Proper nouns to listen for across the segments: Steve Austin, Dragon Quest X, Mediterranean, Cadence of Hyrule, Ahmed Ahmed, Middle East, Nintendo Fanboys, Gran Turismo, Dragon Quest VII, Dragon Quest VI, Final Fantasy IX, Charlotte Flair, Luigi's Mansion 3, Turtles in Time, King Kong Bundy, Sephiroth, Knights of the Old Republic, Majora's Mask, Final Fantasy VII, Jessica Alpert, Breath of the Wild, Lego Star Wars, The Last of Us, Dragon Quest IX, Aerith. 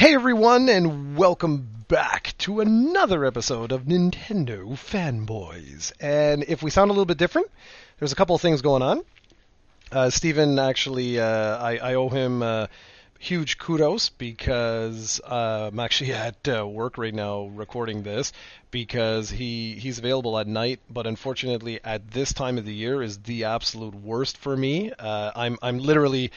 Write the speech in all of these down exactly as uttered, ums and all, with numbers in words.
Hey everyone, and welcome back to another episode of Nintendo Fanboys. And if we sound a little bit different, there's a couple of things going on. Uh, Steven, actually, uh, I, I owe him uh, huge kudos because uh, I'm actually at uh, work right now recording this because he, he's available at night, but unfortunately at this time of the year is the absolute worst for me. Uh, I'm I'm literally...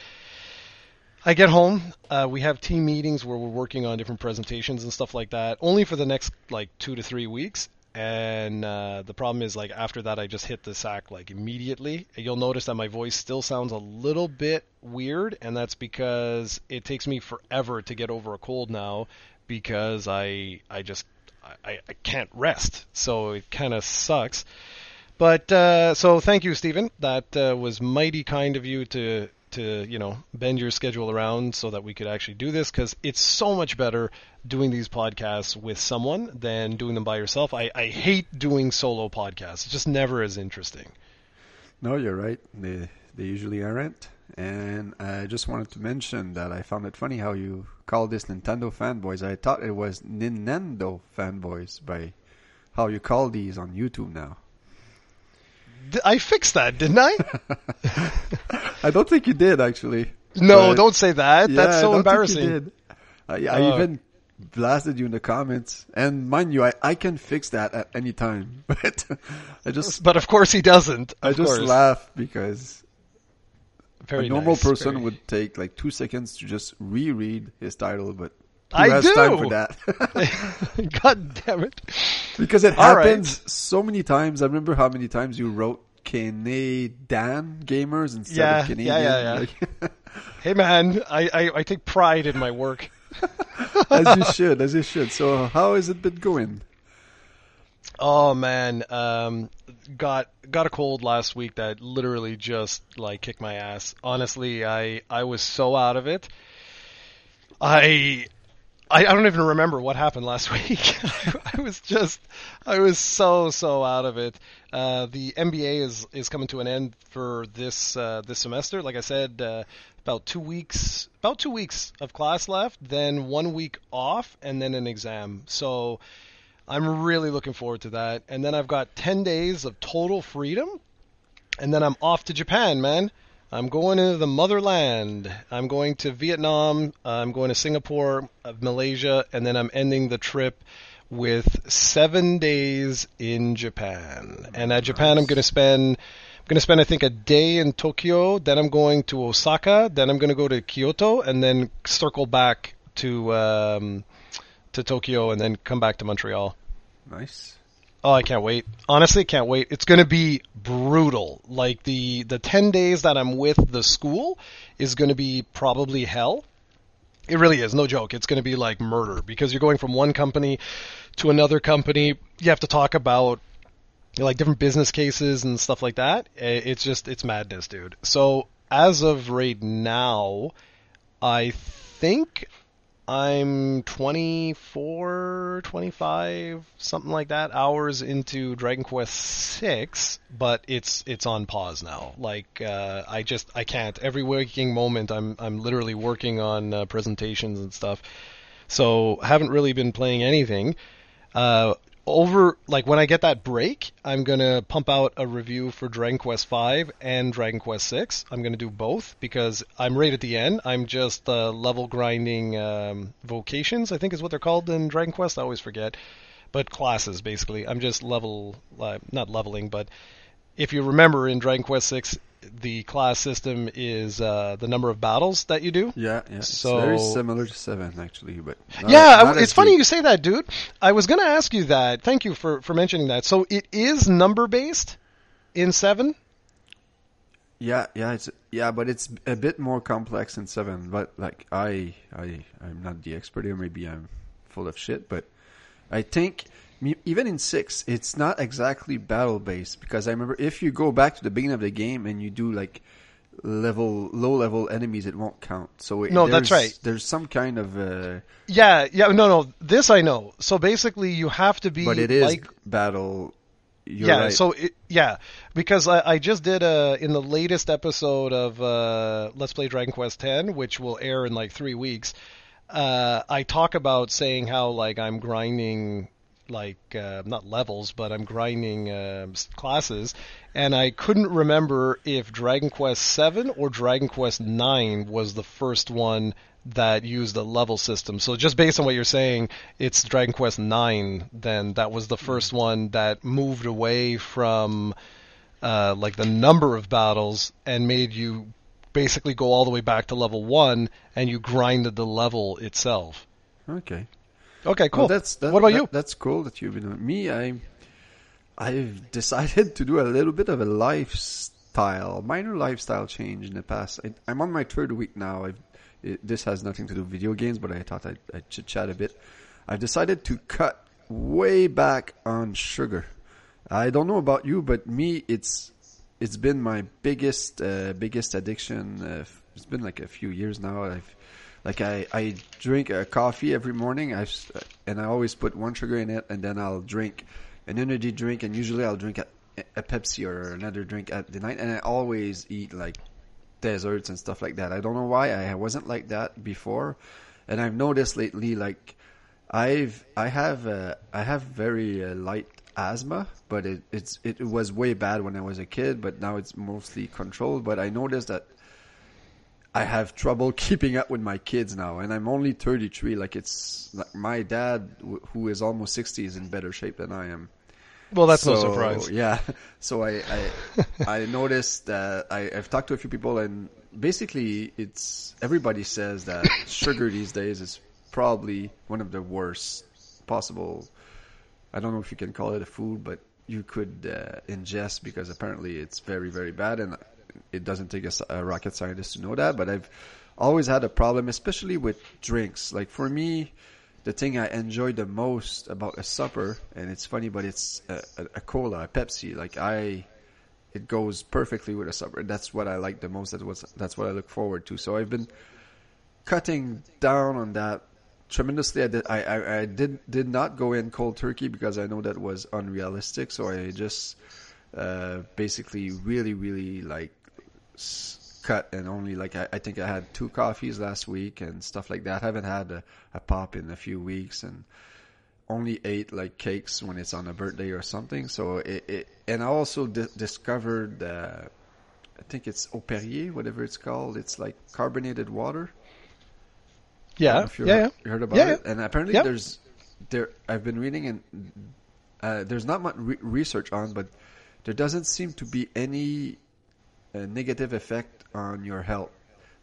I get home, uh, we have team meetings where we're working on different presentations and stuff like that, only for the next, like, two to three weeks, and uh, the problem is, like, after that I just hit the sack, like, immediately. You'll notice that my voice still sounds a little bit weird, and that's because it takes me forever to get over a cold now, because I, I just, I, I can't rest, so it kind of sucks. But, uh, so thank you, Stephen, that uh, was mighty kind of you to... to, you know, bend your schedule around so that we could actually do this, because it's so much better doing these podcasts with someone than doing them by yourself. I, I hate doing solo podcasts. It's just never as interesting. No, you're right. They, they usually aren't. And I just wanted to mention that I found it funny how you call this Nintendo Fanboys. I thought it was Nintendo Fanboys by how you call these on YouTube now. I fixed that, didn't I? I don't think you did, actually. No, but don't say that. Yeah, that's so I don't embarrassing. Think you did. I, I uh, even blasted you in the comments, and mind you, I, I can fix that at any time. But I just but of course he doesn't. Of I just course. laugh because very a normal nice, person very... would take like two seconds to just reread his title, but who I has do. time for that? God damn it! Because it All happens right. so many times. I remember how many times you wrote Canadian gamers instead yeah, of Canadian. Yeah, yeah, yeah. Hey man, I, I, I take pride in my work. As you should, as you should. So how has it been going? Oh man, um, got got a cold last week that literally just like kicked my ass. Honestly, I I was so out of it. I. I don't even remember what happened last week. I was just, I was so, so out of it. Uh, the M B A is, is coming to an end for this uh, this semester. Like I said, uh, about two weeks, about two weeks of class left, then one week off, and then an exam. So I'm really looking forward to that. And then I've got ten days of total freedom, and then I'm off to Japan, man. I'm going to the motherland. I'm going to Vietnam. I'm going to Singapore, Malaysia, and then I'm ending the trip with seven days in Japan. And at Japan, I'm going to spend, I'm going to spend, I think, a day in Tokyo. Then I'm going to Osaka. Then I'm going to go to Kyoto, and then circle back to um, to Tokyo, and then come back to Montreal. Nice. Oh, I can't wait. Honestly, can't wait. It's going to be brutal. Like, the, the ten days that I'm with the school is going to be probably hell. It really is. No joke. It's going to be like murder because you're going from one company to another company. You have to talk about, like, different business cases and stuff like that. It's just, it's madness, dude. So, as of right now, I think... I'm twenty-four, twenty-five, something like that, hours into Dragon Quest six, but it's it's on pause now. Like, uh, I just, I can't. Every waking moment, I'm I'm literally working on uh, presentations and stuff. So, haven't really been playing anything. Uh, over, like, when I get that break, I'm going to pump out a review for Dragon Quest V and Dragon Quest six. I'm going to do both, because I'm right at the end. I'm just uh, level grinding um, vocations, I think is what they're called in Dragon Quest. I always forget. But classes, basically. I'm just level... Uh, not leveling, but... If you remember, in Dragon Quest six, the class system is uh, the number of battles that you do. Yeah, yeah. So, it's very similar to seven, actually. But not, yeah, not it's funny deep. You say that, dude. I was going to ask you that. Thank you for, for mentioning that. So it is number-based in seven? Yeah, yeah, it's, yeah, but it's a bit more complex in seven. But like, I, I, I'm not the expert here. Maybe I'm full of shit, but I think... Even in six, it's not exactly battle-based because I remember if you go back to the beginning of the game and you do like level low-level enemies, it won't count. So no, that's right. There's some kind of uh, yeah, yeah, no, no. This I know. So basically, you have to be. But it is like, battle. You're yeah. Right. So it, yeah, because I, I just did a in the latest episode of uh, Let's Play Dragon Quest ten, which will air in like three weeks. uh, I talk about saying how, like, I'm grinding, like, uh, not levels, but I'm grinding uh, classes, and I couldn't remember if Dragon Quest seven or Dragon Quest nine was the first one that used a level system. So just based on what you're saying, it's Dragon Quest nine, then that was the first one that moved away from, uh, like, the number of battles and made you basically go all the way back to level one, and you grinded the level itself. Okay. Okay, cool. Well, that's, that, what about that, you? That's cool that you've been... Me, I, I've decided to do a little bit of a lifestyle, minor lifestyle change in the past. I, I'm on my third week now. I've, it, this has nothing to do with video games, but I thought I'd, I'd chit-chat a bit. I've decided to cut way back on sugar. I don't know about you, but me, it's it's been my biggest uh, biggest addiction. Uh, it's been like a few years now. I've... Like, I, I drink a coffee every morning, I and I always put one sugar in it, and then I'll drink an energy drink, and usually I'll drink a, a Pepsi or another drink at the night, and I always eat, like, desserts and stuff like that. I don't know why. I wasn't like that before, and I've noticed lately, like, I've I have uh, I have very uh, light asthma, but it it's it was way bad when I was a kid, but now it's mostly controlled, but I noticed that I have trouble keeping up with my kids now, and I'm only thirty-three. Like, it's like my dad, who is almost sixty, is in better shape than I am. Well, that's so, no surprise. Yeah. So I I, I noticed that I, I've talked to a few people, and basically, it's everybody says that sugar these days is probably one of the worst possible. I don't know if you can call it a food, but you could uh, ingest, because apparently it's very, very bad. And it doesn't take a, a rocket scientist to know that, but I've always had a problem, especially with drinks. Like, for me, the thing I enjoy the most about a supper, and it's funny, but it's a, a cola, a Pepsi. Like, I, it goes perfectly with a supper. That's what I like the most. That was, that's what I look forward to. So I've been cutting down on that tremendously. I did, I, I, I did, did not go in cold turkey, because I know that was unrealistic. So I just uh, basically really, really like, cut, and only like I, I think I had two coffees last week and stuff like that. I haven't had a, a pop in a few weeks, and only ate like cakes when it's on a birthday or something. So it, it and I also di- discovered uh, I think it's Eau Perrier, whatever it's called. It's like carbonated water. Yeah, yeah, yeah. You heard about yeah, it? Yeah. And apparently yeah. there's there I've been reading, and uh, there's not much re- research on, but there doesn't seem to be any a negative effect on your health.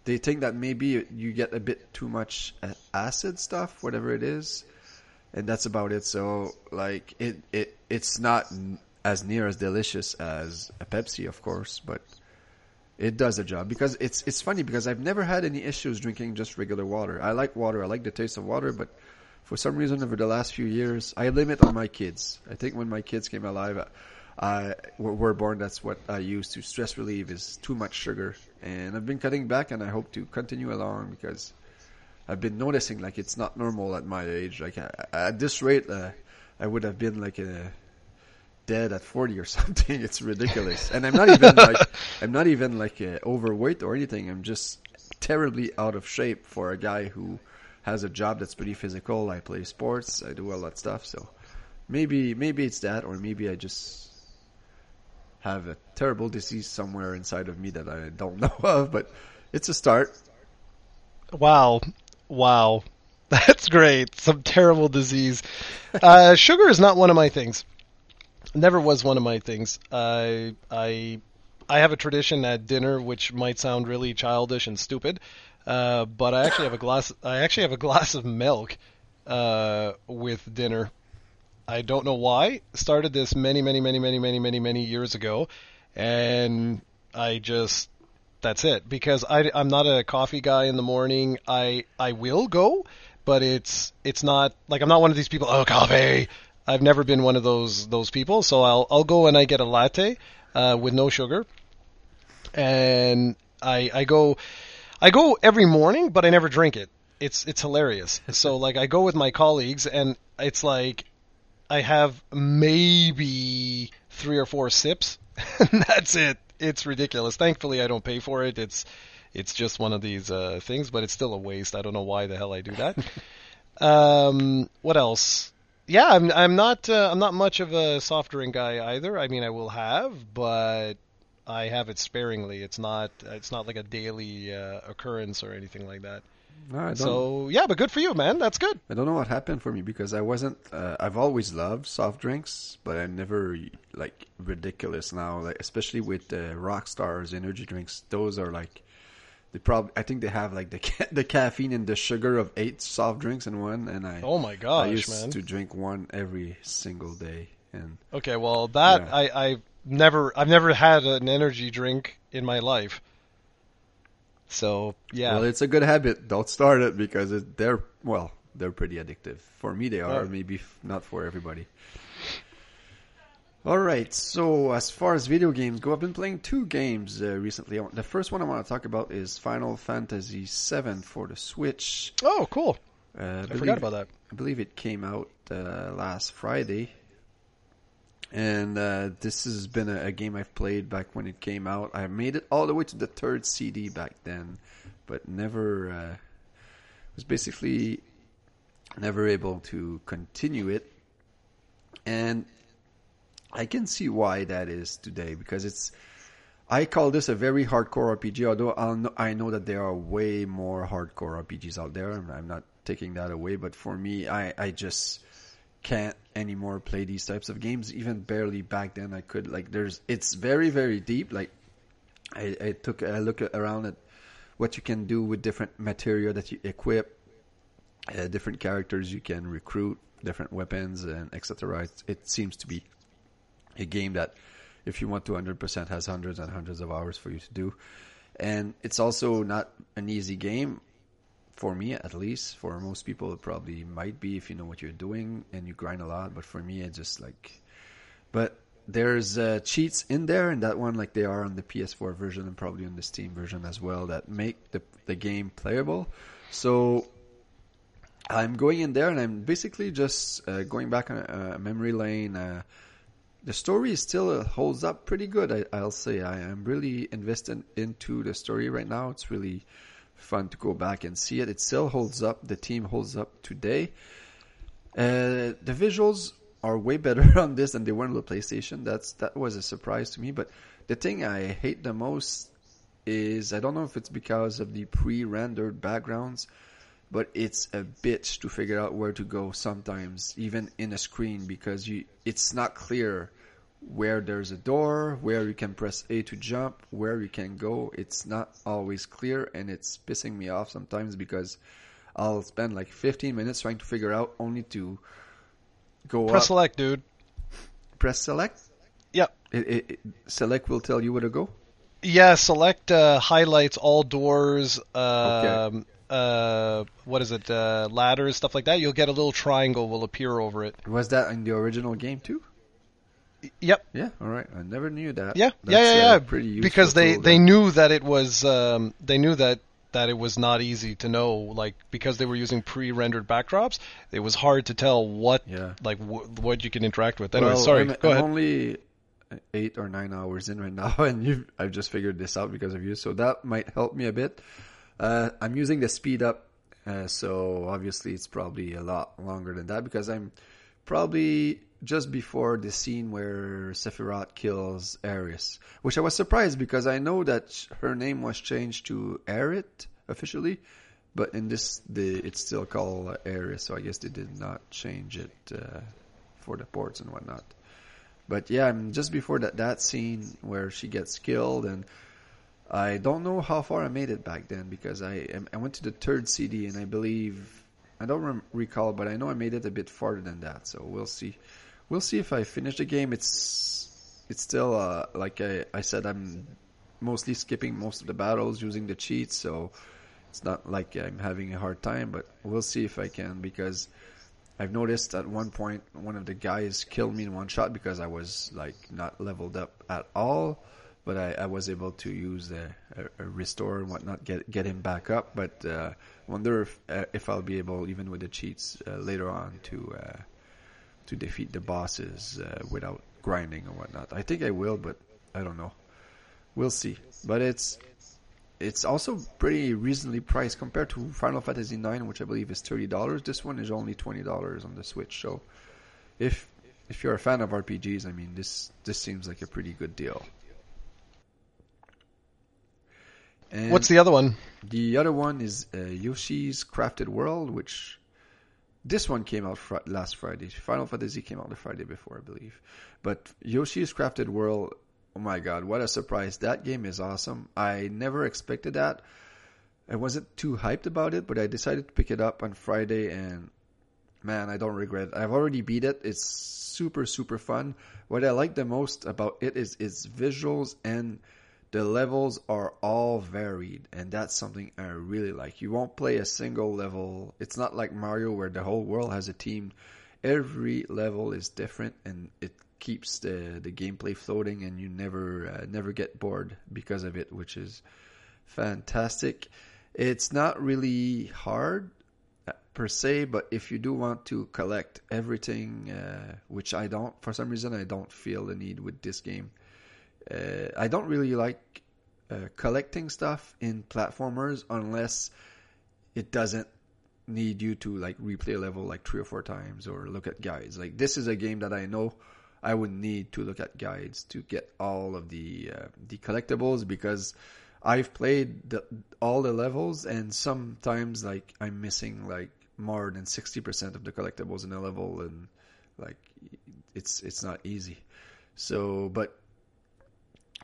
They think that maybe you get a bit too much acid stuff, whatever it is, and that's about it. So like it, it it's not as near as delicious as a Pepsi, of course, but it does a job. Because it's it's funny, because I've never had any issues drinking just regular water. I like water. I like the taste of water, but for some reason over the last few years, I limit on my kids. I think when my kids came alive, I, I were born, that's what I use to stress relieve, is too much sugar. And I've been cutting back, and I hope to continue along, because I've been noticing like it's not normal at my age. Like I, at this rate, uh, I would have been like a dead at forty or something. It's ridiculous. And I'm not even like I'm not even like uh, overweight or anything. I'm just terribly out of shape for a guy who has a job that's pretty physical. I play sports. I do all that stuff. So maybe maybe it's that, or maybe I just have a terrible disease somewhere inside of me that I don't know of, but it's a start. Wow. Wow. That's great. Some terrible disease. Uh, sugar is not one of my things. Never was one of my things. I, I, I have a tradition at dinner, which might sound really childish and stupid, uh, but I actually have a glass, I actually have a glass of milk, uh, with dinner. I don't know why. Started this many, many, many, many, many, many, many years ago, and I just, that's it. Because I, I'm not a coffee guy in the morning. I, I will go, but it's it's not, like, I'm not one of these people, oh, coffee! I've never been one of those those people, so I'll I'll go and I get a latte uh, with no sugar. And I I go I go every morning, but I never drink it. It's it's hilarious. So, like, I go with my colleagues, and it's like, I have maybe three or four sips, and that's it. It's ridiculous. Thankfully, I don't pay for it. It's It's just one of these uh, things, but it's still a waste. I don't know why the hell I do that. um, what else? Yeah, I'm I'm not uh, I'm not much of a soft drink guy either. I mean, I will have, but I have it sparingly. It's not it's not like a daily uh, occurrence or anything like that. No, I don't. So yeah, but good for you, man. That's good. I don't know what happened for me because I wasn't. Uh, I've always loved soft drinks, but I'm never like ridiculous now. Like especially with uh, Rockstar's energy drinks, those are like they probably. I think they have like the ca- the caffeine and the sugar of eight soft drinks in one. And I oh my gosh, I used man. to drink one every single day. And okay, well that yeah. I I never I've never had an energy drink in my life. So yeah, well, it's a good habit. Don't start it because it, they're well, they're pretty addictive. For me, they are. Yeah. Maybe not for everybody. All right. So as far as video games go, I've been playing two games uh, recently. The first one I want to talk about is Final Fantasy seven for the Switch. Oh, cool! Uh, I, I believe, forgot about that. I believe it came out uh, last Friday. And uh, this has been a, a game I've played back when it came out. I made it all the way to the third C D back then, but never uh, was basically never able to continue it. And I can see why that is today because it's. I call this a very hardcore R P G, although I'll know, I know that there are way more hardcore R P Gs out there. I'm, I'm not taking that away, but for me, I, I just. can't anymore play these types of games. Even barely back then I could. Like there's, it's very very deep. Like I, I took a look around at what you can do with different material that you equip, uh, different characters you can recruit, different weapons and et cetera. It, it seems to be a game that if you want to one hundred percent has hundreds and hundreds of hours for you to do, and it's also not an easy game. For me, at least, for most people, it probably might be if you know what you're doing and you grind a lot. But for me, it's just like, but there's uh, cheats in there, and that one, like they are on the P S four version and probably on the Steam version as well, that make the the game playable. So I'm going in there, and I'm basically just uh, going back on a, a memory lane. Uh, the story still holds up pretty good, I, I'll say. I am really invested into the story right now. It's really fun to go back and see it. It still holds up. The team holds up today. Uh, the visuals are way better on this than they were on the PlayStation. That's that was a surprise to me. But the thing I hate the most is I don't know if it's because of the pre-rendered backgrounds, but it's a bitch to figure out where to go sometimes, even in a screen, because you it's not clear where there's a door, where you can press A to jump, where you can go. It's not always clear, and it's pissing me off sometimes because I'll spend like fifteen minutes trying to figure out only to go press up. Press select, dude. Press select? Yep. It, it, it, select will tell you where to go? Yeah, select uh, highlights all doors, uh, okay. uh, what is it, uh, ladders, stuff like that. You'll get a little triangle will appear over it. Was that in the original game too? Yep. Yeah. All right. I never knew that. Yeah. That's, yeah. Yeah. yeah. Uh, pretty useful because they, they knew that it was um they knew that, that it was not easy to know, like because they were using pre-rendered backdrops, it was hard to tell what yeah. like w- what you can interact with. Anyway, well, sorry. I'm, Go I'm ahead. Only eight or nine hours in right now, and you I've just figured this out because of you, so that might help me a bit. Uh, I'm using the speed up, uh, so obviously it's probably a lot longer than that because I'm probably. Just before the scene where Sephiroth kills Aerith, which I was surprised because I know that her name was changed to Aerith officially, but in this, the, it's still called Aerith, so I guess they did not change it uh, for the ports and whatnot. But yeah, I'm just before that, that scene where she gets killed, and I don't know how far I made it back then because I I went to the third C D, and I believe, I don't rem- recall, but I know I made it a bit farther than that, so we'll see. We'll see if I finish the game. It's it's still, uh, like I, I said, I'm mostly skipping most of the battles using the cheats, so it's not like I'm having a hard time, but we'll see if I can, because I've noticed at one point one of the guys killed me in one shot because I was like not leveled up at all, but I, I was able to use a, a, a restore and whatnot, get, get him back up, but uh, wonder if, uh, if I'll be able, even with the cheats, uh, later on to... Uh, to defeat the bosses uh, without grinding or whatnot. I think I will, but I don't know. We'll see. But it's it's also pretty reasonably priced compared to Final Fantasy nine, which I believe is thirty dollars. This one is only twenty dollars on the Switch. So if if you're a fan of R P Gs, I mean, this this seems like a pretty good deal. And what's the other one? The other one is uh, Yoshi's Crafted World, which this one came out fr- last Friday. Final Fantasy came out the Friday before, I believe. But Yoshi's Crafted World, oh my God, what a surprise. That game is awesome. I never expected that. I wasn't too hyped about it, but I decided to pick it up on Friday, and man, I don't regret it. I've already beat it. It's super, super fun. What I like the most about it is its visuals, and the levels are all varied, and that's something I really like. You won't play a single level. It's not like Mario where the whole world has a theme. Every level is different, and it keeps the, the gameplay floating, and you never uh, never get bored because of it, which is fantastic. It's not really hard per se, but if you do want to collect everything, uh, which I don't, for some reason I don't feel the need with this game. Uh, I don't really like uh, collecting stuff in platformers unless it doesn't need you to like replay a level like three or four times or look at guides. Like, this is a game that I know I would need to look at guides to get all of the uh, the collectibles, because I've played the, all the levels, and sometimes like I'm missing like more than sixty percent of the collectibles in a level, and like it's it's not easy. So, but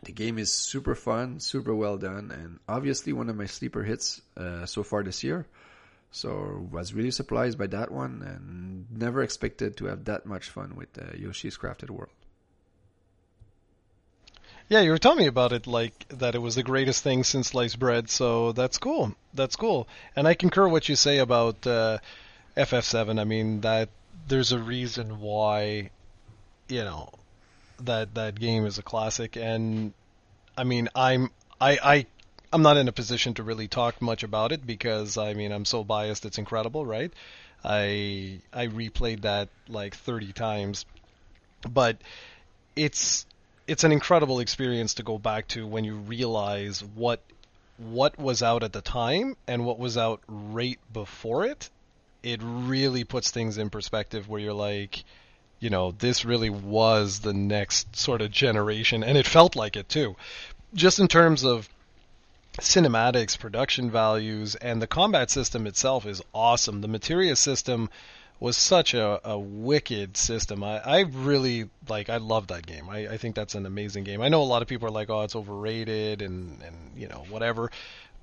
the game is super fun, super well done, and obviously one of my sleeper hits uh, so far this year. So was really surprised by that one, and never expected to have that much fun with uh, Yoshi's Crafted World. Yeah, you were telling me about it, like, that it was the greatest thing since sliced bread, so that's cool. That's cool. And I concur what you say about uh, F F seven. I mean, that there's a reason why, you know, that that game is a classic, and I mean, I'm I, I I'm not in a position to really talk much about it because I mean I'm so biased. It's incredible, right? I I replayed that like thirty times, but it's it's an incredible experience to go back to when you realize what what was out at the time and what was out right before it. It really puts things in perspective where you're like, you know, this really was the next sort of generation, and it felt like it too. Just in terms of cinematics, production values, and the combat system itself is awesome. The materia system was such a, a wicked system. I, I really, like, I love that game. I, I think that's an amazing game. I know a lot of people are like, oh, it's overrated and, and you know, whatever.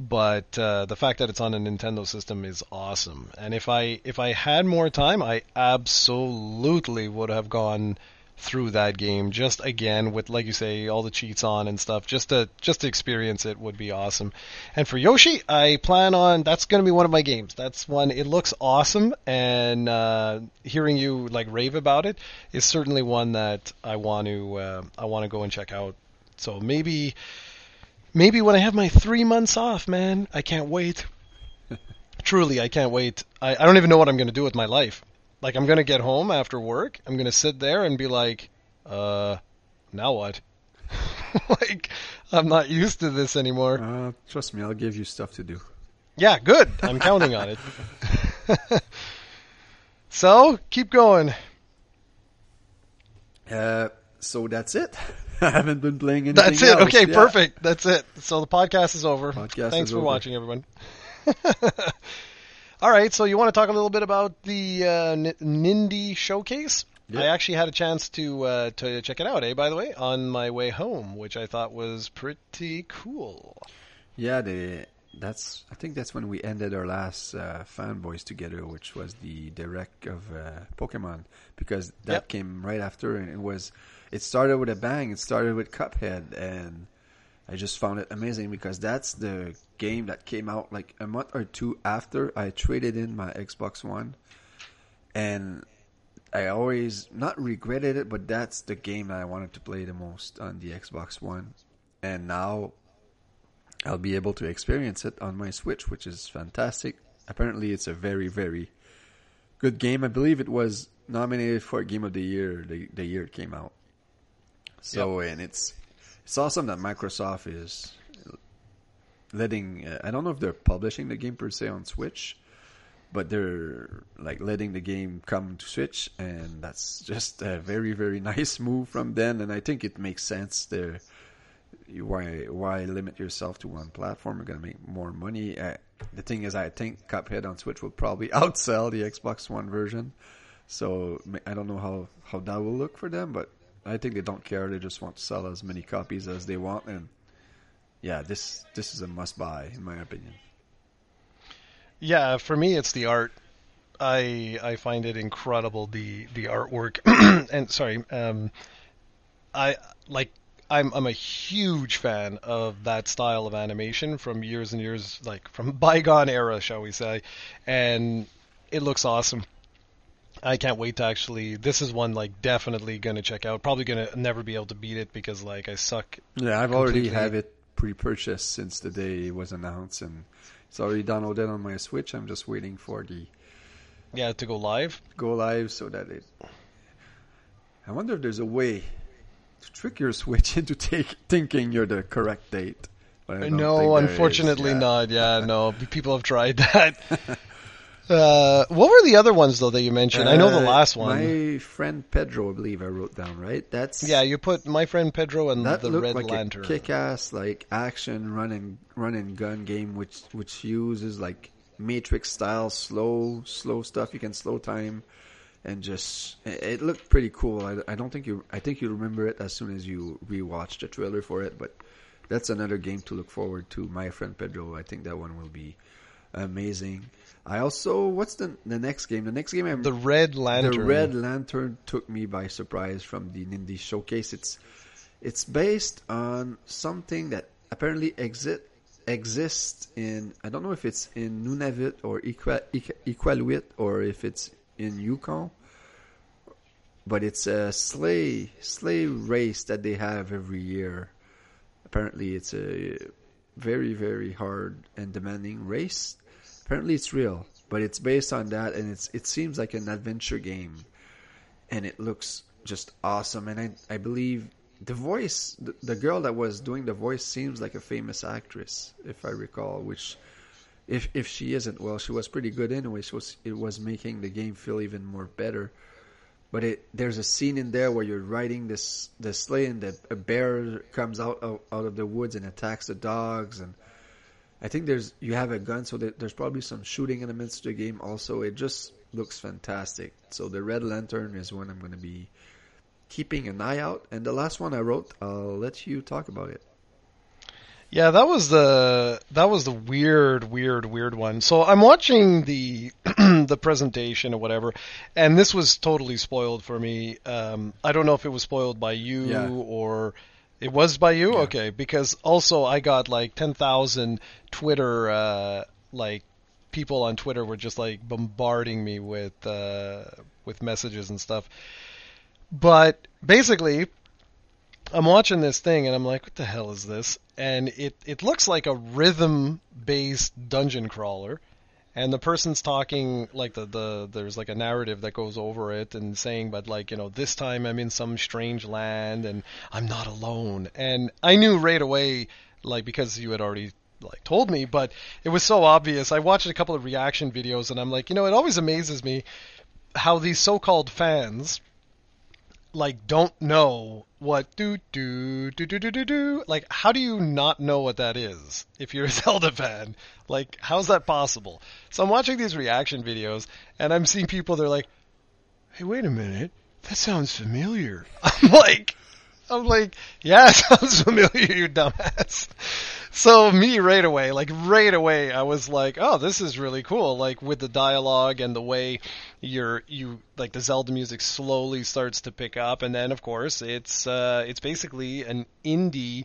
But uh, the fact that it's on a Nintendo system is awesome. And if I if I had more time, I absolutely would have gone through that game just again with, like you say, all the cheats on and stuff. Just to just to experience it would be awesome. And for Yoshi, I plan on that's going to be one of my games. That's one. It looks awesome, and uh, hearing you like rave about it is certainly one that I want to uh, I want to go and check out. So maybe. Maybe when I have my three months off, man, I can't wait. Truly, I can't wait. I, I don't even know what I'm going to do with my life. Like, I'm going to get home after work. I'm going to sit there and be like, uh, now what? Like, I'm not used to this anymore. Uh, trust me, I'll give you stuff to do. Yeah, good. I'm counting on it. So, keep going. Uh, so that's it. I haven't been playing anything That's it. Else. Okay, yeah. Perfect. That's it. So the podcast is over. Podcast Thanks is for over. watching, everyone. All right, so you want to talk a little bit about the uh, N- Nindy Showcase? Yep. I actually had a chance to uh, to check it out, eh, by the way, on my way home, which I thought was pretty cool. Yeah, they, that's. I think that's when we ended our last uh, Fanboys together, which was the direct of uh, Pokemon, because that yep. came right after, and it was... It started with a bang. It started with Cuphead, and I just found it amazing because that's the game that came out like a month or two after I traded in my Xbox One, and I always not regretted it, but that's the game that I wanted to play the most on the Xbox One, and now I'll be able to experience it on my Switch, which is fantastic. Apparently, it's a very, very good game. I believe it was nominated for Game of the Year the, the year it came out. So, yep. and it's it's awesome that Microsoft is letting uh, I don't know if they're publishing the game per se on Switch, but they're like letting the game come to Switch, and that's just a very, very nice move from them. And I think it makes sense there. Why why limit yourself to one platform? You're going to make more money. I, the thing is, I think Cuphead on Switch will probably outsell the Xbox One version. So I don't know how, how that will look for them, but I think they don't care. They just want to sell as many copies as they want. And yeah, this this is a must-buy, in my opinion. Yeah, for me, it's the art. I I find it incredible, the the artwork. And sorry, um, I like I'm I'm a huge fan of that style of animation from years and years, like from bygone era, shall we say. And it looks awesome. I can't wait to actually. This is one like definitely gonna check out. Probably gonna never be able to beat it because like I suck. Yeah, I've completely. already have it pre-purchased since the day it was announced, and it's already downloaded on my Switch. I'm just waiting for the yeah to go live. Go live so that it. I wonder if there's a way to trick your Switch into take, thinking you're the correct date. No, unfortunately yeah. not. Yeah, no, people have tried that. Uh, what were the other ones though that you mentioned? Uh, I know the last one. My Friend Pedro, I believe I wrote down, right? That's yeah. You put My Friend Pedro and the Red like Lantern. Kick-ass like action run and run and gun game, which which uses like Matrix style slow slow stuff. You can slow time, and just it looked pretty cool. I, I don't think you. I think you remember it as soon as you rewatched the trailer for it. But that's another game to look forward to. My Friend Pedro. I think that one will be amazing. I also, what's the the next game? The next game, I'm, the Red Lantern. The Red Lantern took me by surprise from the Nindie Showcase. It's it's based on something that apparently exit exists in. I don't know if it's in Nunavut or Iqaluit or if it's in Yukon, but it's a sleigh sleigh race that they have every year. Apparently, it's a very very hard and demanding race. Apparently it's real, but it's based on that, and it's it seems like an adventure game, and it looks just awesome. And I, I believe the voice, the, the girl that was doing the voice seems like a famous actress, if I recall, which if if she isn't, well, she was pretty good anyway, so it was making the game feel even more better. But it, there's a scene in there where you're riding this, this sleigh, and the, a bear comes out, out, out of the woods and attacks the dogs, and I think there's you have a gun, so there's probably some shooting in the midst of the game also. It just looks fantastic. So the Red Lantern is one I'm going to be keeping an eye out. And the last one I wrote, I'll let you talk about it. Yeah, that was the that was the weird, weird, weird one. So I'm watching the the presentation or whatever, and this was totally spoiled for me. Um, I don't know if it was spoiled by you yeah. or... It was by you? Yeah. Okay, because also I got like ten thousand Twitter, uh, like people on Twitter were just like bombarding me with, uh, with messages and stuff. But basically, I'm watching this thing and I'm like, what the hell is this? And it, it looks like a rhythm-based dungeon crawler. And the person's talking, like, the, the there's, like, a narrative that goes over it and saying, but, like, you know, this time I'm in some strange land and I'm not alone. And I knew right away, like, because you had already, like, told me, but it was so obvious. I watched a couple of reaction videos and I'm like, you know, it always amazes me how these so-called fans, like, don't know what do-do-do-do-do-do-do. Like, how do you not know what that is if you're a Zelda fan? Like, how's that possible? So I'm watching these reaction videos, and I'm seeing people, they're like, hey, wait a minute, that sounds familiar. I'm like, I'm like, yeah, it sounds familiar, you dumbass. So me right away, like right away, I was like, oh, this is really cool. Like with the dialogue and the way you're, you like the Zelda music slowly starts to pick up. And then of course it's, uh, it's basically an indie,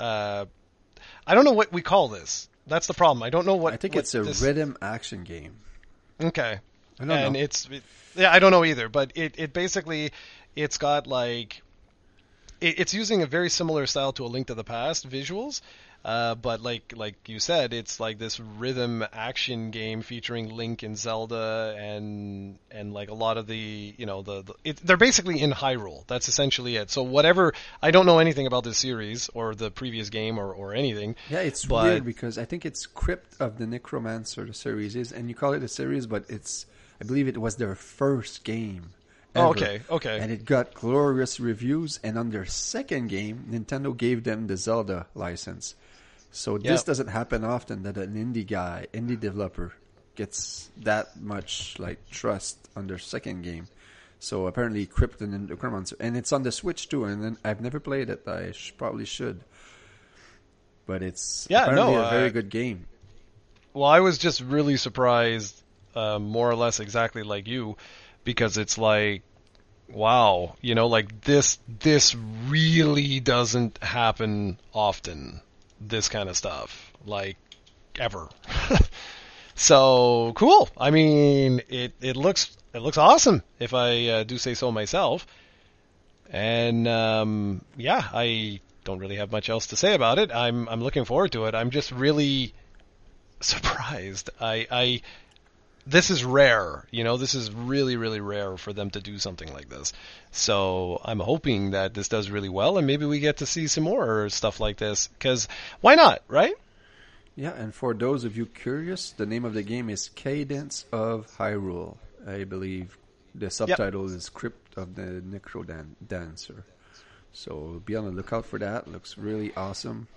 uh, I don't know what we call this. That's the problem. I don't know what I think what it's a this... rhythm action game. Okay. I don't and know. it's, it, yeah, I don't know either, but it, it basically, it's got like, it, it's using a very similar style to A Link to the Past visuals. Uh, but like, like you said, it's like this rhythm action game featuring Link and Zelda and, and Like a lot of the, you know, the, the it, they're basically in Hyrule. That's essentially it. So whatever, I don't know anything about this series or the previous game or, or anything. Yeah, it's but... weird because I think it's Crypt of the Necromancer, the series is, and you call it a series, but it's, I believe it was their first game. Ever. Oh, okay, okay. And it got glorious reviews, and on their second game, Nintendo gave them the Zelda license. So yep. This doesn't happen often that an indie guy, indie developer, gets that much like trust on their second game. So apparently, Crypt of the Necromancer, and it's on the Switch too. And then I've never played it. I sh- probably should, but it's yeah, apparently no, a very I, good game. Well, I was just really surprised, uh, more or less exactly like you. Because it's like, wow, you know, like this, this really doesn't happen often, this kind of stuff, like ever. So cool. I mean, it, it looks, it looks awesome if I uh, do say so myself. And, um, yeah, I don't really have much else to say about it. I'm, I'm looking forward to it. I'm just really surprised. I, I, This is rare, you know, this is really, really rare for them to do something like this. So I'm hoping that this does really well and maybe we get to see some more stuff like this because why not, right? Yeah, and for those of you curious, the name of the game is Cadence of Hyrule. I believe the subtitle yep. is Crypt of the Necrodancer. So be on the lookout for that. Looks really awesome.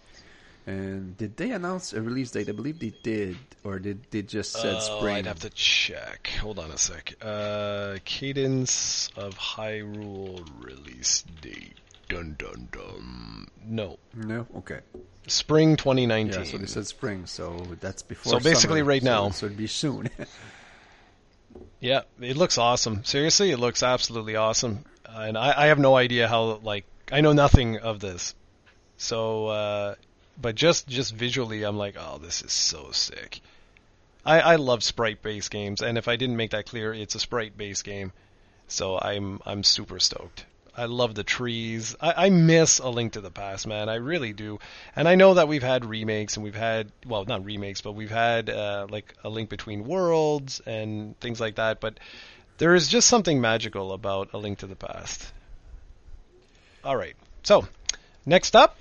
And did they announce a release date? I believe they did, or did they just said uh, spring? I'd have to check. Hold on a sec. Uh, Cadence of Hyrule release date. Dun dun dun. No. No. Okay. Spring twenty nineteen. Yeah, so they said spring. So that's before. So basically, summer, right so, now. So it'd be soon. Yeah, it looks awesome. Seriously, it looks absolutely awesome, uh, and I, I have no idea how. Like, I know nothing of this, so. Uh, But just, just visually, I'm like, oh, this is so sick. I, I love sprite-based games, and if I didn't make that clear, it's a sprite-based game. So I'm I'm super stoked. I love the trees. I, I miss A Link to the Past, man. I really do. And I know that we've had remakes, and we've had, well, not remakes, but we've had, uh, like, A Link Between Worlds and things like that. But there is just something magical about A Link to the Past. All right. So, next up...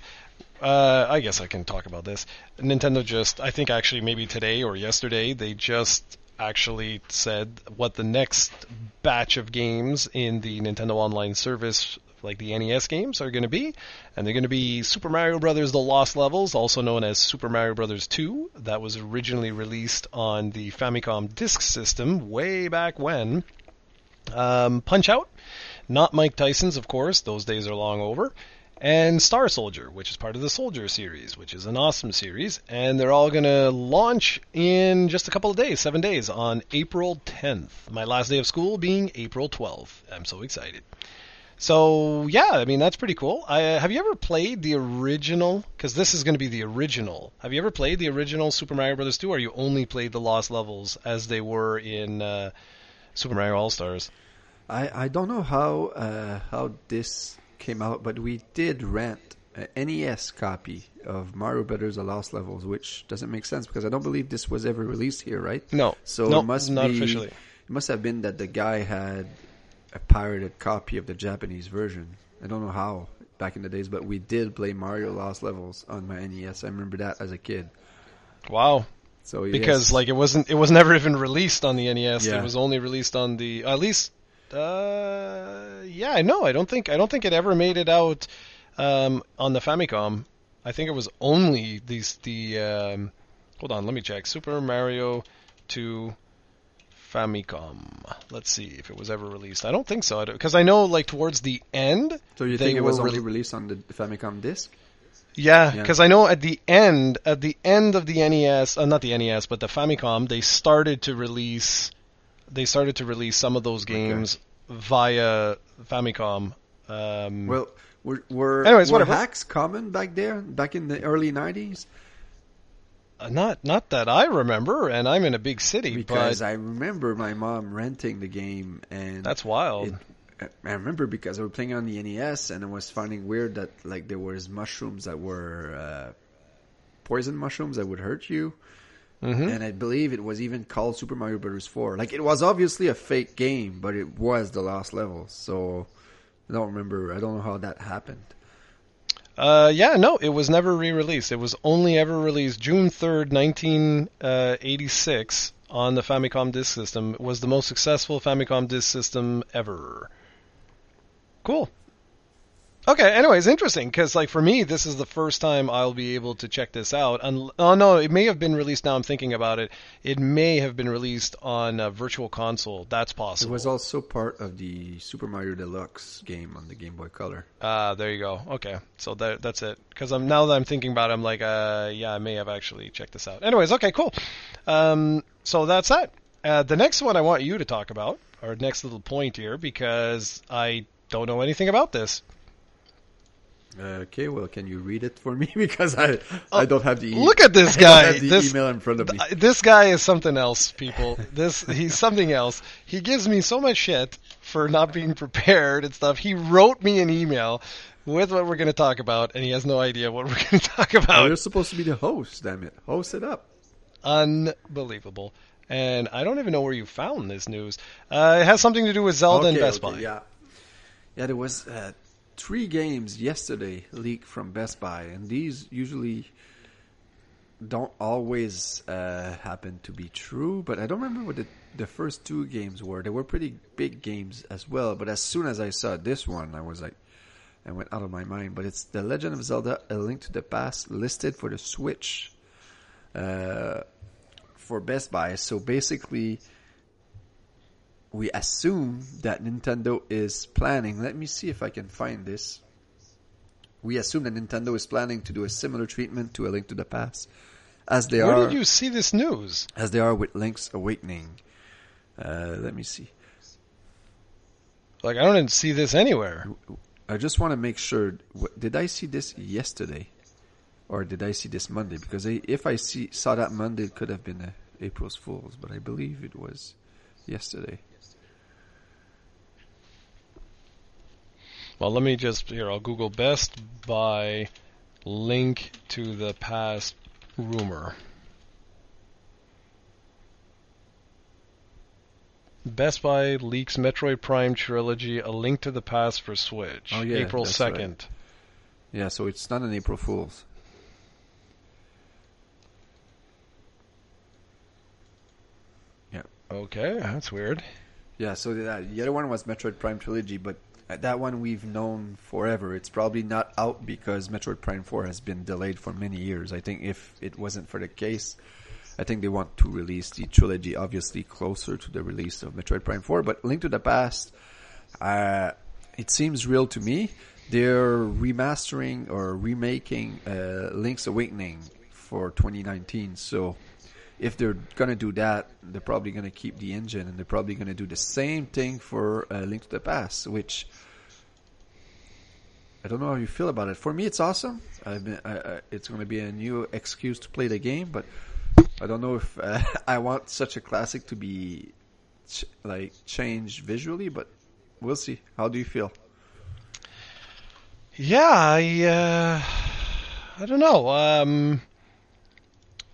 Uh, I guess I can talk about this. Nintendo just, I think actually maybe today or yesterday, they just actually said what the next batch of games in the Nintendo Online service, like the N E S games, are going to be. And they're going to be Super Mario Bros. The Lost Levels, also known as Super Mario Bros. two, that was originally released on the Famicom Disk System way back when. Um, Punch-Out! Not Mike Tyson's, of course. Those days are long over. And Star Soldier, which is part of the Soldier series, which is an awesome series. And they're all going to launch in just a couple of days, seven days, on April tenth. My last day of school being April twelfth. I'm so excited. So, yeah, I mean, that's pretty cool. I, have you ever played the original? Because this is going to be the original. Have you ever played the original Super Mario Bros. two, or you only played the Lost Levels as they were in uh, Super Mario All-Stars? I, I don't know how uh, how this... came out, but we did rent an N E S copy of Mario Brothers: The Lost Levels, which doesn't make sense because I don't believe this was ever released here, right? No, so nope, it must not be, officially. It must have been that the guy had a pirated copy of the Japanese version. I don't know how back in the days, but we did play Mario Lost Levels on my N E S. I remember that as a kid. Wow. So yes. Because like it wasn't, it was never even released on the N E S. Yeah. It was only released on the at least. Uh, yeah, no, I don't think I don't think it ever made it out um, on the Famicom. I think it was only these the. Um, hold on, let me check. Super Mario two Famicom. Let's see if it was ever released. I don't think so, because I know like towards the end. So you think it was only re- released on the Famicom disc? Yeah, because yeah. I know at the end, at the end of the N E S, uh, not the N E S, but the Famicom, they started to release. They started to release some of those games okay. via Famicom. Um, well, were, were, anyways, were hacks common back there, back in the early nineties? Uh, not not that I remember, and I'm in a big city. Because but I remember my mom renting the game. And that's wild. It, I remember because I was playing on the N E S, and I was finding weird that like there was mushrooms that were uh, poison mushrooms that would hurt you. Mm-hmm. And I believe it was even called Super Mario Bros. four. Like, it was obviously a fake game, but it was the last level. So I don't remember. I don't know how that happened. Uh, yeah, no, it was never re-released. It was only ever released June third, nineteen eighty-six on the Famicom Disk System. It was the most successful Famicom Disk System ever. Cool. Okay, anyways, interesting, because, like, for me, this is the first time I'll be able to check this out. Un- oh, no, it may have been released, now I'm thinking about it. It may have been released on a Virtual Console. That's possible. It was also part of the Super Mario Deluxe game on the Game Boy Color. Ah, uh, there you go. Okay, so that, that's it. Because I'm, now that I'm thinking about it, I'm like, uh, yeah, I may have actually checked this out. Anyways, okay, cool. Um, so that's that. Uh, the next one I want you to talk about, our next little point here, because I don't know anything about this. Okay, well, can you read it for me? Because I oh, I don't have the email. Look at this guy. I don't have the this, email in front of me. This guy is something else, people. This He's something else. He gives me so much shit for not being prepared and stuff. He wrote me an email with what we're going to talk about, and he has no idea what we're going to talk about. Oh, you're supposed to be the host, damn it. Host it up. Unbelievable. And I don't even know where you found this news. Uh, it has something to do with Zelda okay, and Best okay, Buy. Yeah, yeah there was... Uh, Three games yesterday leaked from Best Buy, and these usually don't always uh, happen to be true, but I don't remember what the, the first two games were. They were pretty big games as well, but as soon as I saw this one, I was like, I went out of my mind. But it's The Legend of Zelda, A Link to the Past, listed for the Switch uh, for Best Buy. So basically... we assume that Nintendo is planning... Let me see if I can find this. We assume that Nintendo is planning to do a similar treatment to A Link to the Past. As they Where are... Where did you see this news? As they are with Link's Awakening. Uh, let me see. Like, I don't see this anywhere. I just want to make sure... Did I see this yesterday? Or did I see this Monday? Because if I see, saw that Monday, it could have been April's Fool's. But I believe it was yesterday. Well, let me just, here, I'll Google Best Buy Link to the Past rumor. Best Buy leaks Metroid Prime Trilogy, A Link to the Past for Switch. Oh, yeah, April second. Right. Yeah, so it's not an April Fool's. Yeah. Okay, that's weird. Yeah, so the, the other one was Metroid Prime Trilogy, but that one we've known forever. It's probably not out because Metroid Prime four has been delayed for many years. I think if it wasn't for the case, I think they want to release the trilogy obviously closer to the release of Metroid Prime four. But Link to the Past, uh, it seems real to me. They're remastering or remaking uh, Link's Awakening for twenty nineteen. So if they're going to do that, they're probably going to keep the engine, and they're probably going to do the same thing for uh, Link to the Past, which I don't know how you feel about it. For me, it's awesome. I've been, I, I, it's going to be a new excuse to play the game, but I don't know if uh, I want such a classic to be ch- like changed visually, but we'll see. How do you feel? Yeah, I, uh, I don't know. Um...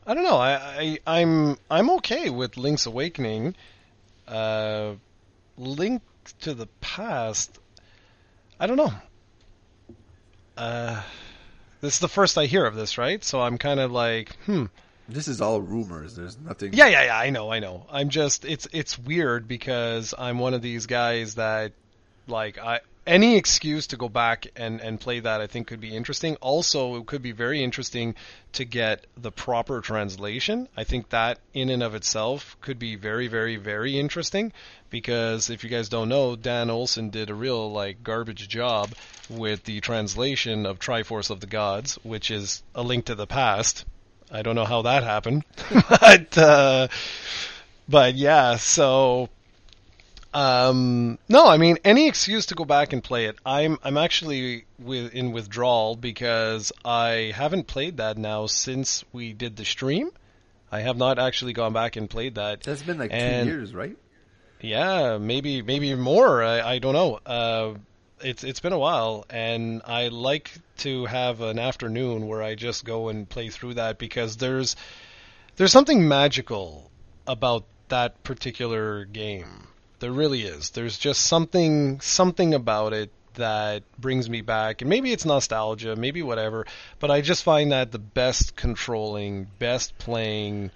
I don't know. I, I I'm I'm okay with Link's Awakening. Uh, Link to the Past. I don't know. Uh, this is the first I hear of this, right? So I'm kind of like, hmm. This is all rumors. There's nothing. Yeah, yeah, yeah. I know, I know. I'm just it's it's weird because I'm one of these guys that like I. Any excuse to go back and, and play that I think could be interesting. Also, it could be very interesting to get the proper translation. I think that in and of itself could be very, very, very interesting because if you guys don't know, Dan Olsen did a real like garbage job with the translation of Triforce of the Gods, which is A Link to the Past. I don't know how that happened. but, uh, but yeah, so... Um, no, I mean, any excuse to go back and play it. I'm I'm actually with, in withdrawal because I haven't played that now since we did the stream. I have not actually gone back and played that. That's been like and, two years, right? Yeah, maybe maybe more. I, I don't know. Uh, it's it's been a while, and I like to have an afternoon where I just go and play through that because there's... There's something magical about that particular game. There really is. There's just something something about it that brings me back. And maybe it's nostalgia, maybe whatever, but I just find that the best controlling, best playing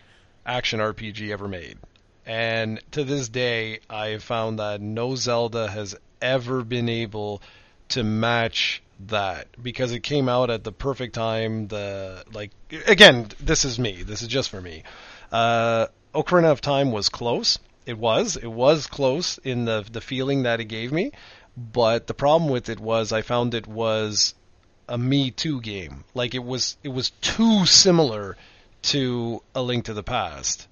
action R P G ever made. And to this day, I found that no Zelda has ever been able to match that, because it came out at the perfect time. The like again, this is me. This is just for me. Uh, Ocarina of Time was close. It was. It was close in the the feeling that it gave me. But the problem with it was I found it was a Me Too game. Like it was it was too similar to A Link to the Past.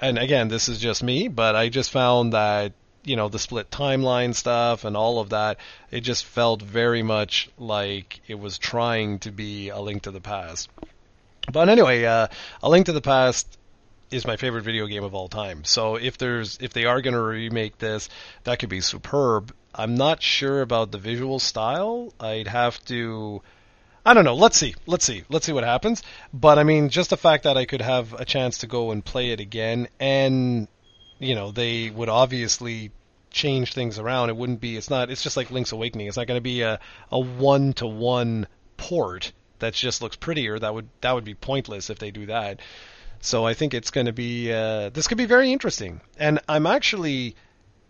And again, this is just me, but I just found that, you know, the split timeline stuff and all of that, it just felt very much like it was trying to be A Link to the Past. But anyway, uh, A Link to the Past is my favorite video game of all time. So if there's if they are going to remake this, that could be superb. I'm not sure about the visual style. I'd have to... I don't know. Let's see. Let's see. Let's see what happens. But, I mean, just the fact that I could have a chance to go and play it again, and, you know, they would obviously change things around. It wouldn't be... It's not... It's just like Link's Awakening. It's not going to be a, a one-to-one port that just looks prettier. That would that would be pointless if they do that. So I think it's going to be... Uh, this could be very interesting. And I'm actually...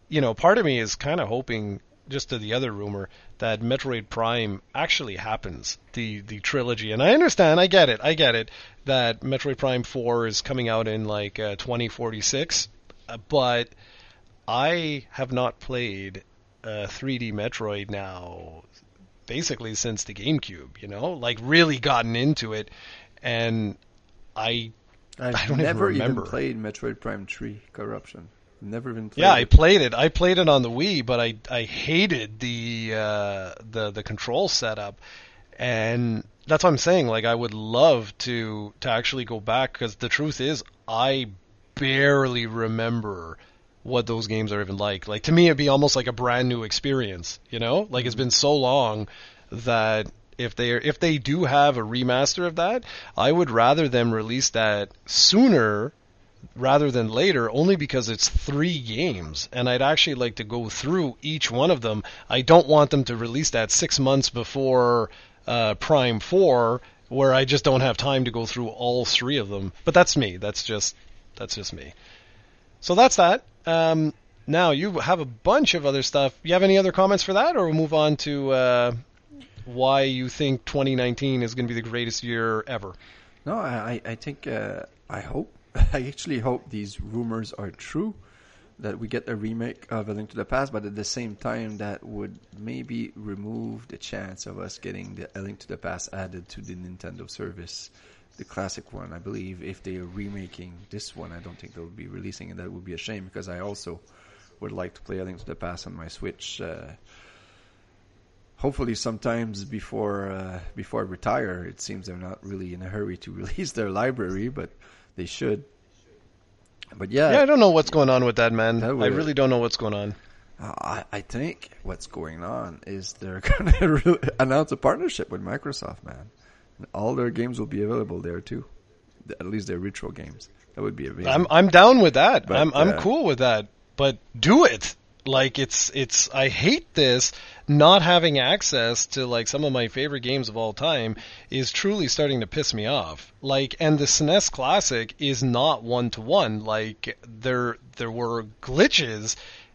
You know, part of me is kind of hoping... just to the other rumor, that Metroid Prime actually happens, the the trilogy. And I understand, I get it, I get it, that Metroid Prime four is coming out in, like, uh, twenty forty-six, but I have not played uh, three D Metroid now, basically since the GameCube, you know? Like, really gotten into it, and I, I don't even remember. I've never even played Metroid Prime three Corruption. Never even played. Yeah, I played it. I played it on the Wii, but I I hated the uh, the the control setup, and that's what I'm saying. Like, I would love to to actually go back, because the truth is, I barely remember what those games are even like. Like, to me, it'd be almost like a brand new experience. You know, like, it's been so long that if they if they do have a remaster of that, I would rather them release that sooner rather than later, only because it's three games, and I'd actually like to go through each one of them. I don't want them to release that six months before uh, Prime four, where I just don't have time to go through all three of them. But that's me. That's just that's just me. So that's that. Um, now, you have a bunch of other stuff. You have any other comments for that, or we'll move on to uh, why you think twenty nineteen is going to be the greatest year ever? No, I, I think, uh, I hope I actually hope these rumors are true, that we get a remake of A Link to the Past, but at the same time, that would maybe remove the chance of us getting the A Link to the Past added to the Nintendo service, the classic one. I believe if they are remaking this one, I don't think they'll be releasing it. That would be a shame, because I also would like to play A Link to the Past on my Switch. Uh, Hopefully, sometimes before uh, before I retire. It seems they're not really in a hurry to release their library, but they should. But yeah, yeah, I don't know what's going on with that, man. That I really don't know what's going on. I, I think what's going on is they're going to really announce a partnership with Microsoft, man. And all their games will be available there too. At least their retro games. That would be amazing. I'm I'm down with that. But, I'm I'm uh, cool with that. But do it. Like, it's, it's, I hate this, not having access to, like, some of my favorite games of all time is truly starting to piss me off. Like, and the S N E S Classic is not one-to-one. Like, there, there were glitches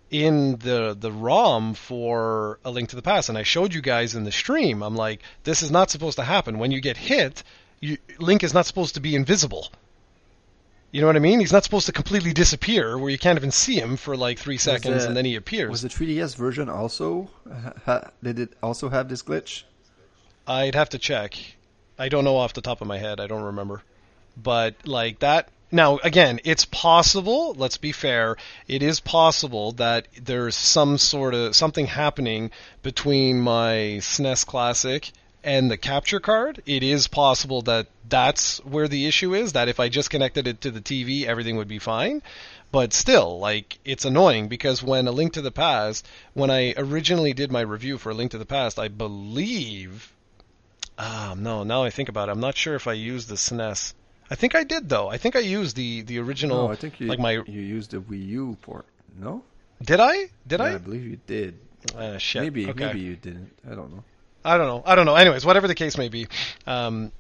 in the, the ROM for A Link to the Past, and I showed you guys in the stream, I'm like, this is not supposed to happen. When you get hit, you, Link is not supposed to be invisible. You know what I mean? He's not supposed to completely disappear where you can't even see him for like three seconds was the, and then he appears. Was the three D S version also, uh, ha, did it also have this glitch? I'd have to check. I don't know off the top of my head. I don't remember. But like that, now again, it's possible, let's be fair, it is possible that there's some sort of, something happening between my S N E S Classic and the capture card. It is possible that that's where the issue is, that if I just connected it to the T V, everything would be fine. But still, like, it's annoying, because when A Link to the Past, when I originally did my review for A Link to the Past, I believe... Um, no, now I think about it, I'm not sure if I used the S N E S. I think I did, though. I think I used the, the original... No, I think you, like my... you used the Wii U port, no? Did I? Did yeah, I? I believe you did. Uh, shit. Maybe, okay. maybe you didn't. I don't know. I don't know. I don't know. Anyways, whatever the case may be, um,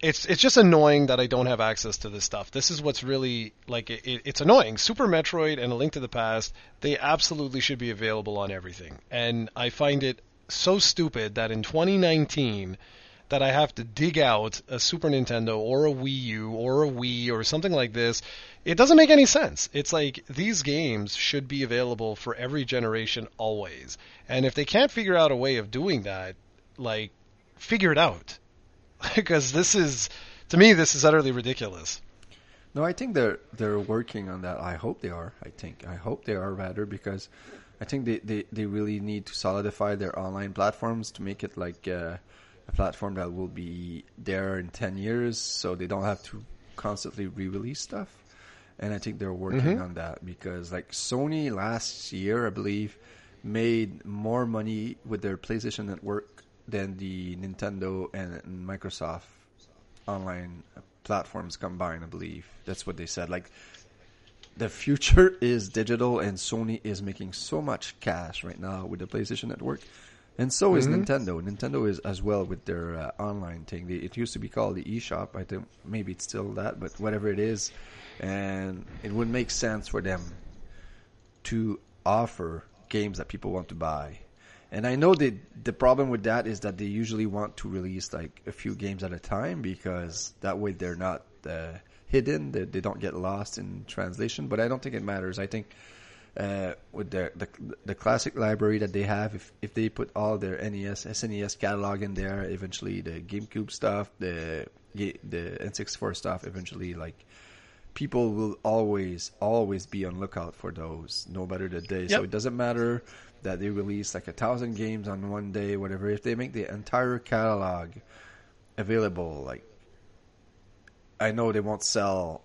it's it's just annoying that I don't have access to this stuff. This is what's really, like, it, it, it's annoying. Super Metroid and A Link to the Past, they absolutely should be available on everything. And I find it so stupid that in twenty nineteen... that I have to dig out a Super Nintendo or a Wii U or a Wii or something like this. It doesn't make any sense. It's like, these games should be available for every generation always. And if they can't figure out a way of doing that, like, figure it out. Because this is, to me, this is utterly ridiculous. No, I think they're they're working on that. I hope they are. I think. I hope they are, rather, because I think they, they, they really need to solidify their online platforms to make it like... Uh, a platform that will be there in ten years, so they don't have to constantly re-release stuff. And I think they're working mm-hmm. on that, because like Sony last year, I believe, made more money with their PlayStation Network than the Nintendo and Microsoft online platforms combined, I believe. That's what they said. Like, the future is digital, and Sony is making so much cash right now with the PlayStation Network. And so is mm-hmm. Nintendo. Nintendo is as well with their uh, online thing. They, it used to be called the eShop. I think maybe it's still that, but whatever it is. And it would make sense for them to offer games that people want to buy. And I know they, the problem with that is that they usually want to release like a few games at a time, because that way they're not uh, hidden. They, they don't get lost in translation. But I don't think it matters. I think... Uh, with their, the the classic library that they have, if if they put all their N E S, S N E S catalog in there, eventually the GameCube stuff, the the N sixty-four stuff, eventually, like, people will always always be on lookout for those, no matter the day. Yep. So it doesn't matter that they release like a thousand games on one day, whatever. If they make the entire catalog available, like, I know they won't sell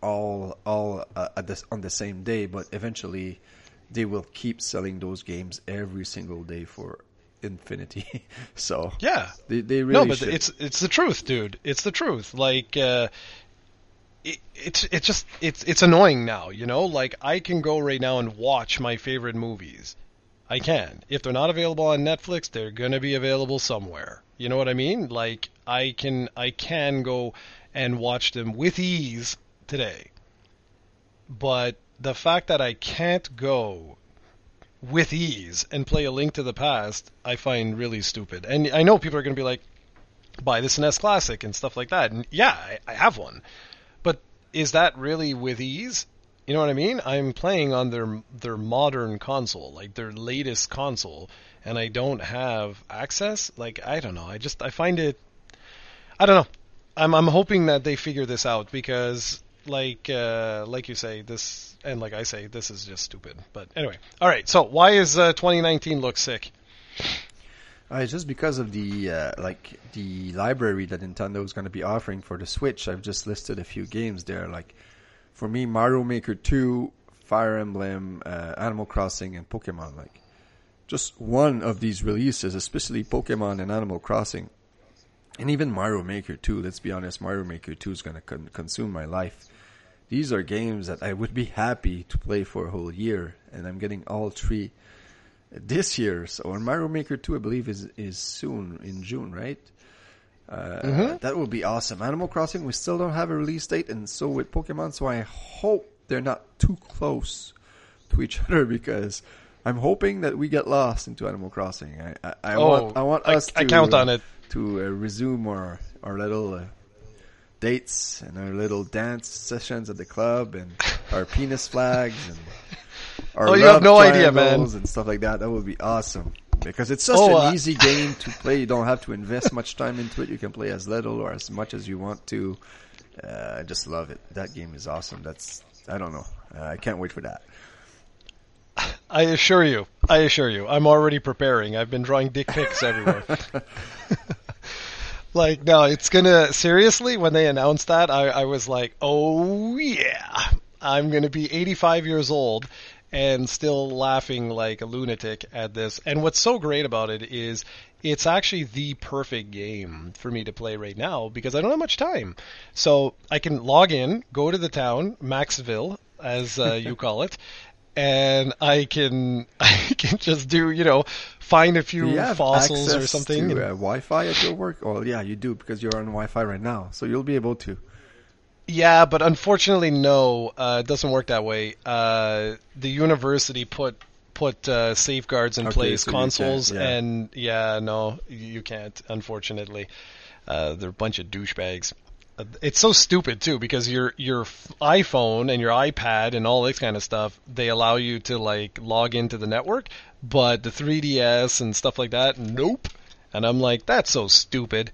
all all uh, at this, on the same day, but eventually they will keep selling those games every single day for infinity. So yeah, they, they really no, but should. it's it's the truth, dude. It's the truth. Like, uh, it, it's it's just it's it's annoying now. You know, like, I can go right now and watch my favorite movies. I can. If they're not available on Netflix, they're gonna be available somewhere. You know what I mean? Like, I can I can go and watch them with ease today. But the fact that I can't go with ease and play A Link to the Past, I find really stupid. And I know people are going to be like, buy the S N E S Classic and stuff like that. And yeah, I, I have one. But is that really with ease? You know what I mean? I'm playing on their their modern console, like their latest console, and I don't have access? Like, I don't know. I just, I find it, I don't know. I'm I'm hoping that they figure this out, because... Like uh, like you say, this, and like I say, this is just stupid. But anyway, all right. So why is uh, twenty nineteen look sick? Uh, it's just because of the uh, like the library that Nintendo is going to be offering for the Switch. I've just listed a few games there. Like, for me, Mario Maker two, Fire Emblem, uh, Animal Crossing, and Pokemon. Like, just one of these releases, especially Pokemon and Animal Crossing. And even Mario Maker two, let's be honest, Mario Maker two is going to con- consume my life. These are games that I would be happy to play for a whole year, and I'm getting all three this year. So, and Mario Maker two, I believe, is, is soon, in June, right? Uh, mm-hmm. That would be awesome. Animal Crossing, we still don't have a release date, and so with Pokemon, so I hope they're not too close to each other, because I'm hoping that we get lost into Animal Crossing. I, I, I oh, want, I want I, us to... I count on it. to uh, resume our, our little uh, dates and our little dance sessions at the club and our penis flags and our oh, you have no idea, man, and stuff like that. That would be awesome, because it's such oh, an uh... easy game to play. You don't have to invest much time into it. You can play as little or as much as you want to. Uh, I just love it. That game is awesome. That's, I don't know. Uh, I can't wait for that. I assure you, I assure you, I'm already preparing. I've been drawing dick pics everywhere. Like, no, it's gonna, seriously, when they announced that, I, I was like, oh yeah, I'm gonna be eighty-five years old and still laughing like a lunatic at this. And what's so great about it is it's actually the perfect game for me to play right now because I don't have much time. So I can log in, go to the town, Maxville, as uh, you call it, and I can I can just do, you know, find a few fossils or something. Do you have access to uh, Wi-Fi at your work? Oh, yeah, you do because you're on Wi-Fi right now, so you'll be able to. Yeah, but unfortunately, no, uh, it doesn't work that way. Uh, the university put put uh, safeguards in okay, place, so consoles, yeah. and yeah, no, you can't, unfortunately. Uh, they're a bunch of douchebags. It's so stupid, too, because your your iPhone and your iPad and all this kind of stuff, they allow you to, like, log into the network, but the three D S and stuff like that, nope. And I'm like, that's so stupid.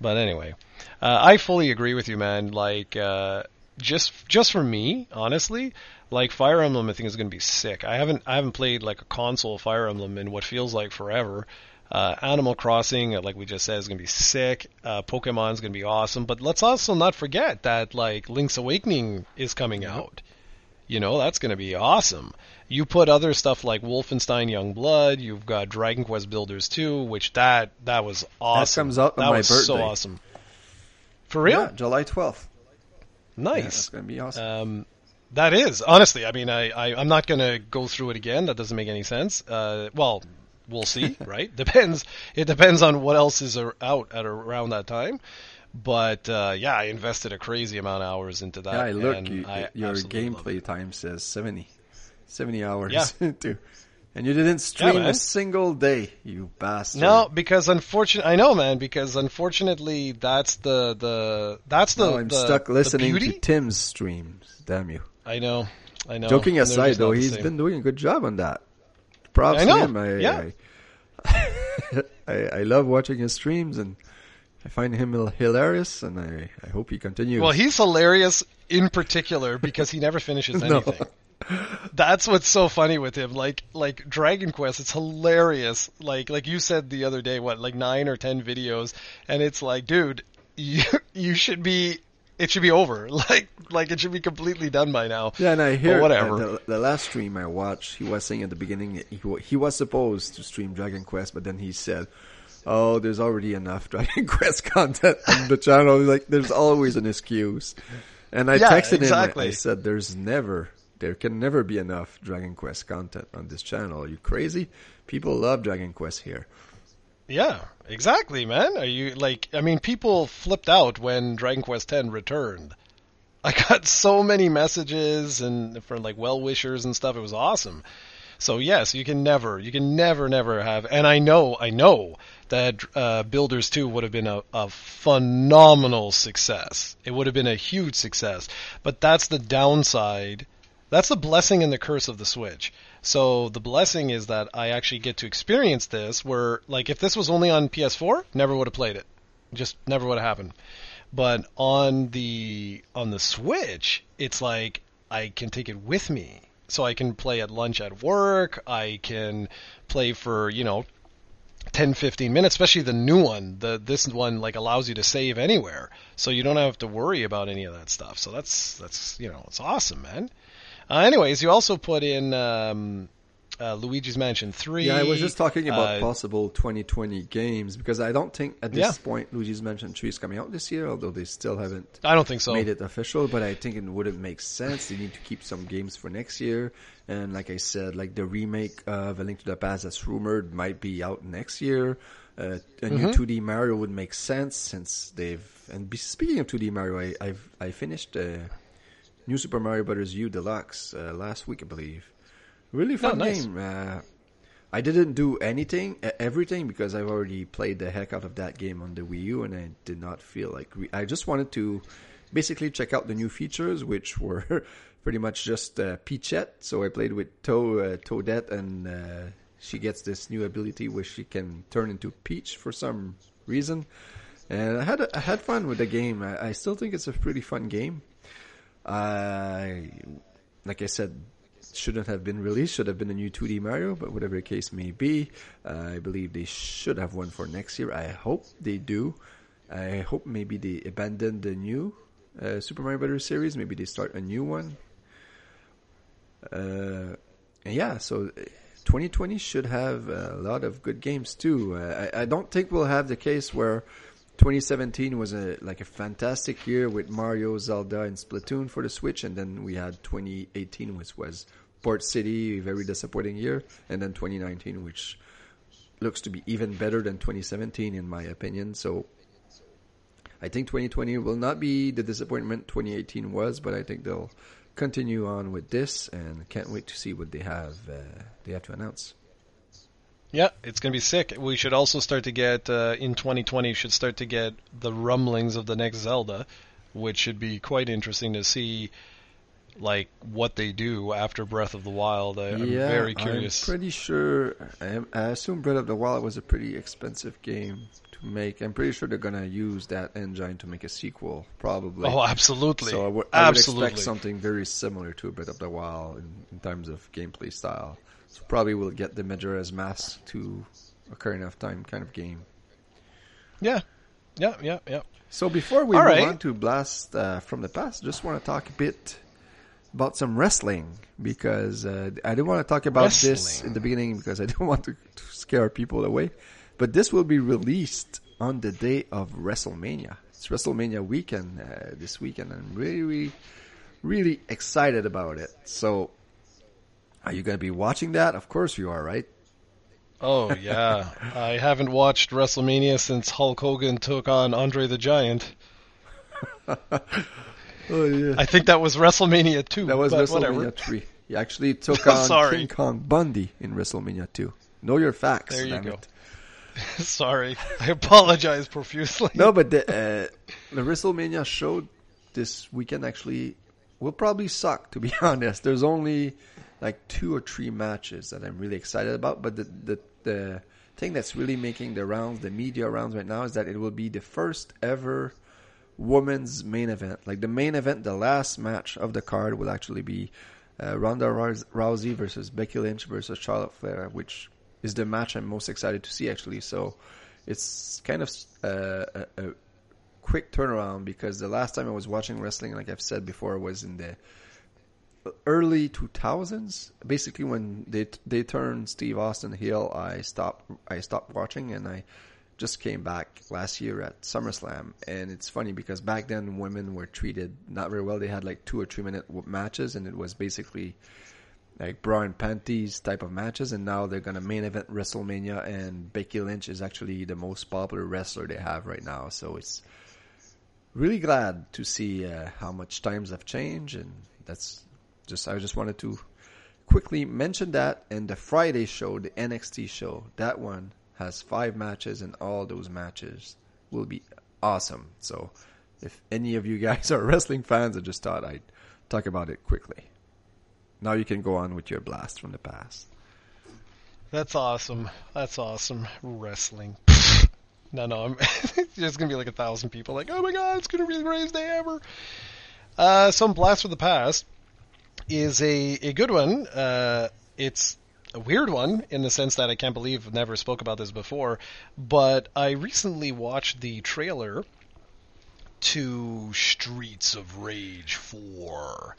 But anyway... Uh, I fully agree with you, man. Like, uh, just just for me, honestly, like Fire Emblem, I think is going to be sick. I haven't I haven't played like a console Fire Emblem in what feels like forever. Uh, Animal Crossing, like we just said, is going to be sick. Uh, Pokemon is going to be awesome. But let's also not forget that like Link's Awakening is coming out. You know, that's going to be awesome. You put other stuff like Wolfenstein Youngblood. You've got Dragon Quest Builders two, which that that was awesome. That comes out on that my was birthday. So awesome. For real? Yeah, July twelfth. Nice. Yeah, that's going to be awesome. Um, that is. Honestly, I mean, I, I, I'm not going to go through it again. That doesn't make any sense. Uh, well, we'll see, right? Depends. It depends on what else is out at around that time. But, uh, yeah, I invested a crazy amount of hours into that. Yeah, look, and you, I your gameplay time says seventy hours, yeah. too. And you didn't stream yeah, a single day, you bastard. No, because unfortunately, I know, man. Because unfortunately, that's the the that's the. No, I'm the, stuck listening to Tim's streams. Damn you! I know, I know. Joking aside, though, he's been doing a good job on that. Props I know. to him. I, yeah. I, I I love watching his streams, and I find him hilarious, and I I hope he continues. Well, he's hilarious in particular because he never finishes anything. No. That's what's so funny with him. Like, like Dragon Quest, it's hilarious. Like, like you said the other day, what, like nine or ten videos, and it's like, dude, you you should be, it should be over. Like, like it should be completely done by now. Yeah, and I hear whatever. The, the last stream I watched, he was saying at the beginning that he, he was supposed to stream Dragon Quest, but then he said, "Oh, there's already enough Dragon Quest content on the channel." Like, there's always an excuse. And I yeah, texted exactly. him. I said, "There's never." There can never be enough Dragon Quest content on this channel. Are you crazy? People love Dragon Quest here. Yeah, exactly, man. Are you like, I mean, people flipped out when Dragon Quest X returned. I got so many messages and from like well-wishers and stuff. It was awesome. So yes, you can never, you can never, never have. And I know, I know that uh, Builders two would have been a, a phenomenal success. It would have been a huge success. But that's the downside. That's the blessing and the curse of the Switch. So the blessing is that I actually get to experience this where, like, if this was only on P S four, never would have played it. Just never would have happened. But on the on the Switch, it's like I can take it with me. So I can play at lunch at work. I can play for, you know, ten, fifteen minutes, especially the new one. The This one, like, allows you to save anywhere. So you don't have to worry about any of that stuff. So that's, that's you know, it's awesome, man. Uh, anyways, you also put in um, uh, Luigi's Mansion three. Yeah, I was just talking about uh, possible twenty twenty games because I don't think at this yeah. point Luigi's Mansion three is coming out this year, although they still haven't I don't think so. made it official, but I think it wouldn't make sense. They need to keep some games for next year. And like I said, like the remake of A Link to the Past that's rumored might be out next year. Uh, a new mm-hmm. two D Mario would make sense since they've... And speaking of two D Mario, I, I've I finished... Uh, New Super Mario Bros. U Deluxe uh, last week, I believe. Really fun oh, nice. game. Uh, I didn't do anything, uh, everything, because I've already played the heck out of that game on the Wii U, and I did not feel like... Re- I just wanted to basically check out the new features, which were pretty much just uh, Peachette. So I played with to- uh, Toadette, and uh, she gets this new ability where she can turn into Peach for some reason. And I had a- I had fun with the game. I, I still think it's a pretty fun game. Uh, like I said, shouldn't have been released, should have been a new two D Mario, but whatever the case may be, uh, I believe they should have one for next year. I hope they do. I hope maybe they abandon the new uh, Super Mario Bros. Series. Maybe they start a new one. Uh, yeah, so twenty twenty should have a lot of good games too. Uh, I, I don't think we'll have the case where twenty seventeen was a like a fantastic year with Mario, Zelda, and Splatoon for the Switch, and then we had twenty eighteen, which was Port City, very disappointing year, and then twenty nineteen, which looks to be even better than twenty seventeen in my opinion. So I think twenty twenty will not be the disappointment twenty eighteen was, but I think they'll continue on with this, and can't wait to see what they have uh, they have to announce. Yeah, it's going to be sick. We should also start to get, uh, in twenty twenty, should start to get the rumblings of the next Zelda, which should be quite interesting to see, like, what they do after Breath of the Wild. I, I'm yeah, very curious. I'm pretty sure, I, am, I assume Breath of the Wild was a pretty expensive game to make. I'm pretty sure they're going to use that engine to make a sequel, probably. Oh, absolutely. So I, w- I absolutely. would expect something very similar to Breath of the Wild in, in terms of gameplay style. So probably we'll get the Majora's Mask to Ocarina of Time kind of game. Yeah, yeah, yeah, yeah. So before we All move right. on to Blast uh, from the Past, just want to talk a bit about some wrestling, because uh, I didn't want to talk about wrestling. this in the beginning because I didn't want to, to scare people away. But this will be released on the day of WrestleMania. It's WrestleMania weekend uh, this weekend. I'm really, really, really excited about it. So... are you going to be watching that? Of course you are, right? Oh, yeah. I haven't watched WrestleMania since Hulk Hogan took on Andre the Giant. Oh, yeah. I think that was WrestleMania two. That was WrestleMania whatever. three. He actually took on Sorry. King Kong Bundy in WrestleMania two. Know your facts. There you go. Sorry. I apologize profusely. No, but the, uh, the WrestleMania show this weekend actually will probably suck, to be honest. There's only... like two or three matches that I'm really excited about. But the, the the thing that's really making the rounds, the media rounds right now, is that it will be the first ever women's main event. Like the main event, the last match of the card will actually be uh, Ronda Rousey versus Becky Lynch versus Charlotte Flair, which is the match I'm most excited to see, actually. So it's kind of uh, a, a quick turnaround, because the last time I was watching wrestling, like I've said before, was in the early two thousands, basically when they they turned Steve Austin heel. I stopped I stopped watching, and I just came back last year at SummerSlam. And it's funny because back then women were treated not very well. They had like two or three minute matches, and it was basically like bra and panties type of matches. And now they're gonna main event WrestleMania, and Becky Lynch is actually the most popular wrestler they have right now. So it's really glad to see uh, how much times have changed, and that's. Just I just wanted to quickly mention that. And the Friday show, the N X T show, that one has five matches, and all those matches will be awesome. So if any of you guys are wrestling fans, I just thought I'd talk about it quickly. Now you can go on with your blast from the past. That's awesome. That's awesome. Wrestling. no, no, I'm there's going to be like a thousand people like, oh my God, it's going to be the greatest day ever. Uh, some blast from the past. Is a, a good one. Uh, it's a weird one in the sense that I can't believe I've never spoke about this before, but I recently watched the trailer to Streets of Rage four,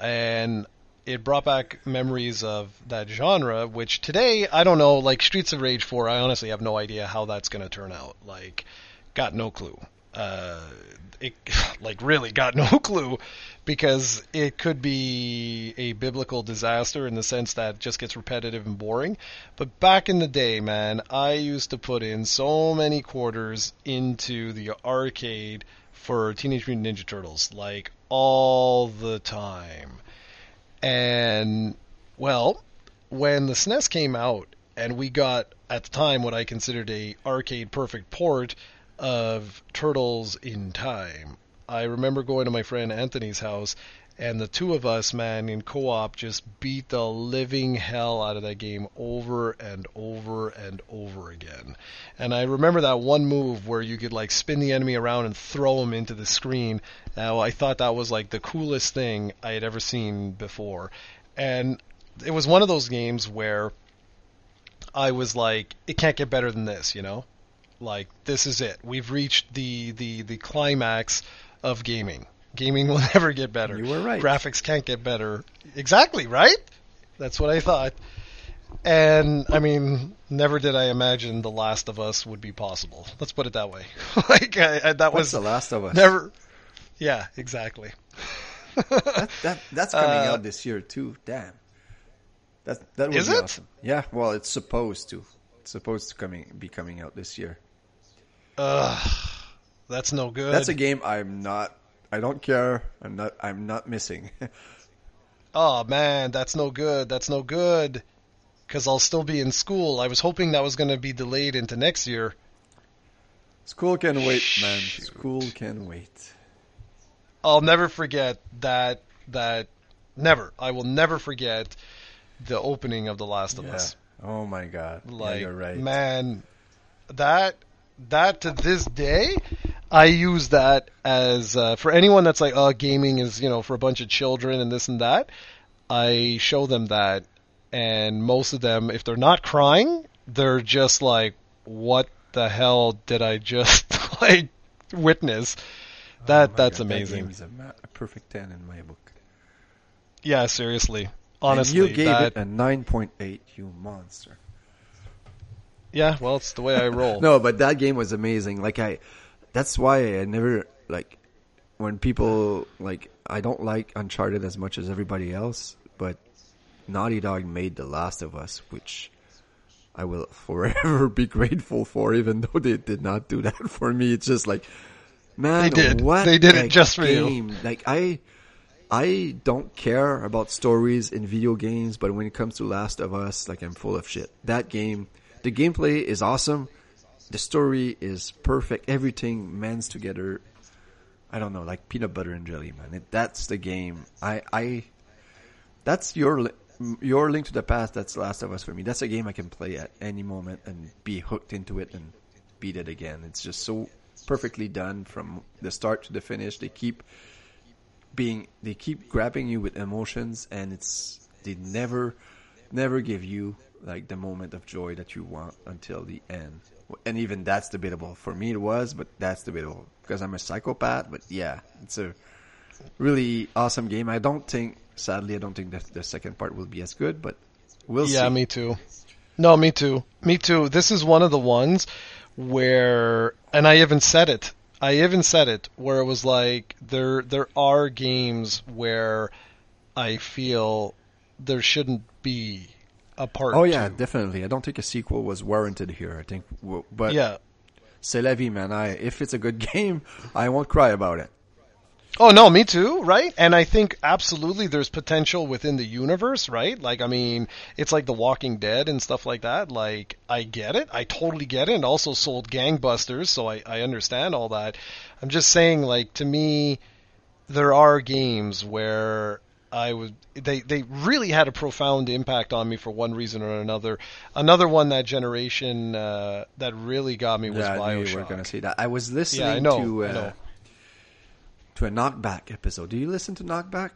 and it brought back memories of that genre, which today, I don't know, like Streets of Rage four, I honestly have no idea how that's going to turn out. Like, got no clue. Uh, it, like, really got no clue, because it could be a biblical disaster in the sense that it just gets repetitive and boring. But back in the day, man, I used to put in so many quarters into the arcade for Teenage Mutant Ninja Turtles, like, all the time. And, well, when the S N E S came out, and we got, at the time, what I considered a arcade-perfect port of Turtles in Time. I remember going to my friend Anthony's house, and the two of us, man, in co-op, just beat the living hell out of that game over and over and over again. And I remember that one move where you could, like, spin the enemy around and throw him into the screen. Now, I thought that was, like, the coolest thing I had ever seen before. And it was one of those games where I was like, it can't get better than this, you know? Like, this is it. We've reached the, the, the climax of gaming. Gaming will never get better. You were right. Graphics can't get better. Exactly, right? That's what I thought. And, I mean, never did I imagine The Last of Us would be possible. Let's put it that way. Like, I, I, that What's was... The Last of Us? Never... Yeah, exactly. that, that, that's coming uh, out this year, too. Damn. That, that would is be it? Awesome. Yeah, well, it's supposed to. It's supposed to coming be coming out this year. Ugh, that's no good. That's a game I'm not... I don't care. I'm not, I'm not missing. Oh, man, that's no good. That's no good. Because I'll still be in school. I was hoping that was going to be delayed into next year. School can wait, man. Shoot. School can wait. I'll never forget that. That never. I will never forget the opening of The Last of yeah. Us. Oh my God! Like, yeah, you're right, man. That that to this day, I use that as uh, for anyone that's like, oh, gaming is, you know, for a bunch of children and this and that. I show them that. And most of them, if they're not crying, they're just like, what the hell did I just like witness? That oh that's God, amazing. That game is a, ma- a perfect ten in my book. Yeah, seriously. Honestly. And you gave that... it a nine point eight, you monster. Yeah, well, it's the way I roll. No, but that game was amazing. Like I that's why I never like when people like I don't like Uncharted as much as everybody else, but Naughty Dog made The Last of Us, which I will forever be grateful for, even though they did not do that for me. It's just like, man, they did. What they did like, it just for game. You. Like I, I don't care about stories in video games, but when it comes to Last of Us, like I'm full of shit. That game, the gameplay is awesome, the story is perfect, everything mends together. I don't know, like peanut butter and jelly, man. It, that's the game. I, I, that's your. Your Link to the Past, that's Last of Us for me. That's a game I can play at any moment and be hooked into it and beat it again. It's just so perfectly done from the start to the finish. They keep being, they keep grabbing you with emotions, and it's they never, never give you like the moment of joy that you want until the end. And even that's debatable. For me, it was, but that's debatable because I'm a psychopath. But yeah, it's a really awesome game. I don't think. Sadly, I don't think that the second part will be as good, but we'll yeah, see. Yeah, me too. No, me too. Me too. This is one of the ones where, and I even said it, I even said it, where it was like, there there are games where I feel there shouldn't be a part two. Oh yeah, two. Definitely. I don't think a sequel was warranted here, I think. But yeah. C'est la vie, man. I, if it's a good game, I won't cry about it. Oh, no, me too, right? And I think absolutely there's potential within the universe, right? Like, I mean, it's like The Walking Dead and stuff like that. Like, I get it. I totally get it. And also sold gangbusters, so I, I understand all that. I'm just saying, like, to me, there are games where I would... They, they really had a profound impact on me for one reason or another. Another one that generation uh, that really got me was yeah, BioShock. You were going to see that. I was listening yeah, I know, to... Uh... I know. To a Knockback episode. Do you listen to Knockback?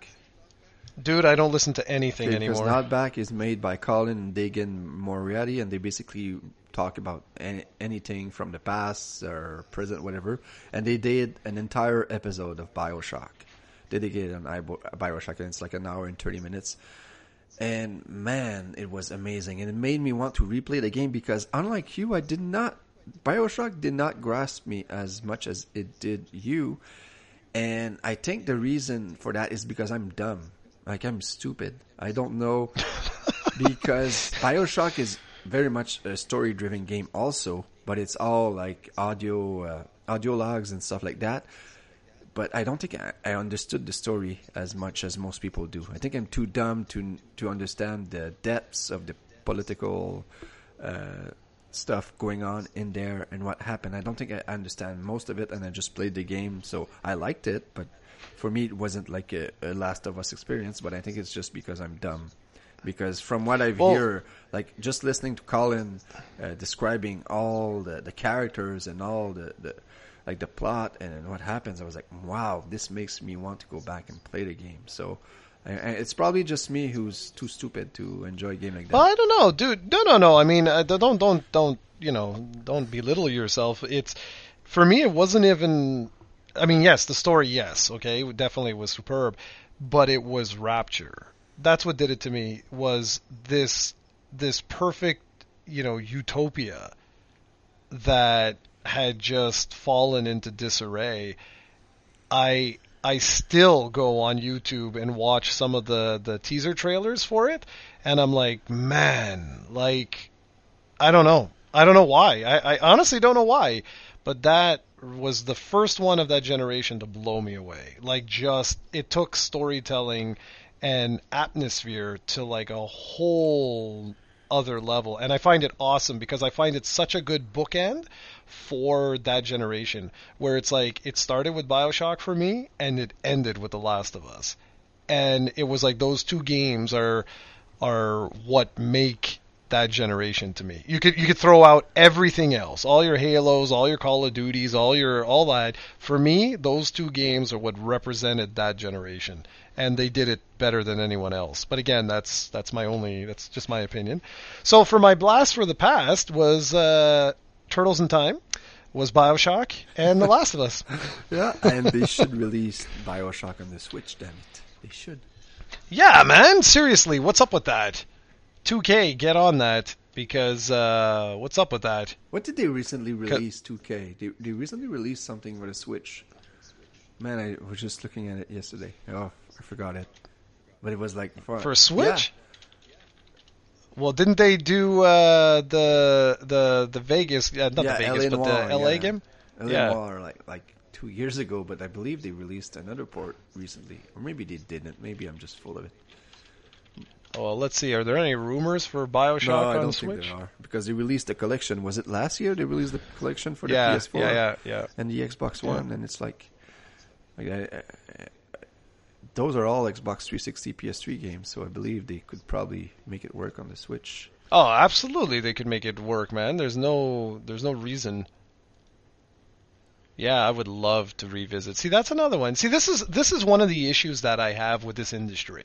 Dude, I don't listen to anything okay, anymore. Because Knockback is made by Colin and Dagan Moriarty, and they basically talk about any, anything from the past or present, whatever. And they did an entire episode of BioShock, dedicated on BioShock, and it's like an hour and thirty minutes. And man, it was amazing, and it made me want to replay the game because, unlike you, I did not. BioShock did not grasp me as much as it did you. And I think the reason for that is because I'm dumb. Like, I'm stupid. I don't know. Because BioShock is very much a story-driven game also. But it's all, like, audio uh, audio logs and stuff like that. But I don't think I, I understood the story as much as most people do. I think I'm too dumb to to understand the depths of the political uh, stuff going on in there and what happened. I don't think I understand most of it, and I just played the game, so I liked it, but for me it wasn't like a, a Last of Us experience. But I think it's just because I'm dumb, because from what I've well, heard, like just listening to Colin uh, describing all the, the characters and all the, the like the plot and what happens, I was like, wow, this makes me want to go back and play the game. So it's probably just me who's too stupid to enjoy a game like that. Well, I don't know, dude. No, no, no. I mean, don't, don't, don't, you know, don't belittle yourself. It's, for me, it wasn't even, I mean, yes, the story, yes, okay, it definitely was superb, but it was Rapture. that's what did it to me, was this this perfect, you know, utopia that had just fallen into disarray. I I still go on YouTube and watch some of the, the teaser trailers for it, and I'm like, man, like, I don't know. I don't know why. I, I honestly don't know why, but that was the first one of that generation to blow me away. Like, just, it took storytelling and atmosphere to, like, a whole other level. And I find it awesome because I find it such a good bookend for that generation, where it's like, it started with BioShock for me, and it ended with The Last of Us. And it was like, those two games are are what make that generation to me. You could you could throw out everything else, all your Halos, all your Call of Duties, all your all that. For me, those two games are what represented that generation, and they did it better than anyone else. But again, that's that's my only that's just my opinion. So for my blast for the past was uh, Turtles in Time, was BioShock, and The Last of Us. Yeah, and they should release BioShock on the Switch. Damn it, they should. Yeah, man, seriously, what's up with that? two K, get on that, because uh, what's up with that? What did they recently release, two K? They, they recently released something for the Switch. Man, I was just looking at it yesterday. Oh, I forgot it. But it was like... For, for Switch? Yeah. Well, didn't they do uh, the the the Vegas... Uh, not yeah, the Vegas, but Noir, the L A yeah. game? L A yeah. Noir, like, like two years ago, but I believe they released another port recently. Or maybe they didn't. Maybe I'm just full of it. Well, let's see. Are there any rumors for BioShock no, on the Switch? No, I don't think there are, because they released the collection. Was it last year they released the collection for the yeah, P S four yeah, yeah, yeah. and the Xbox One? Yeah. And it's like, like I, I, I, those are all Xbox three sixty, P S three games. So I believe they could probably make it work on the Switch. Oh, absolutely, they could make it work, man. There's no, there's no reason. Yeah, I would love to revisit. See, that's another one. See, this is this is one of the issues that I have with this industry.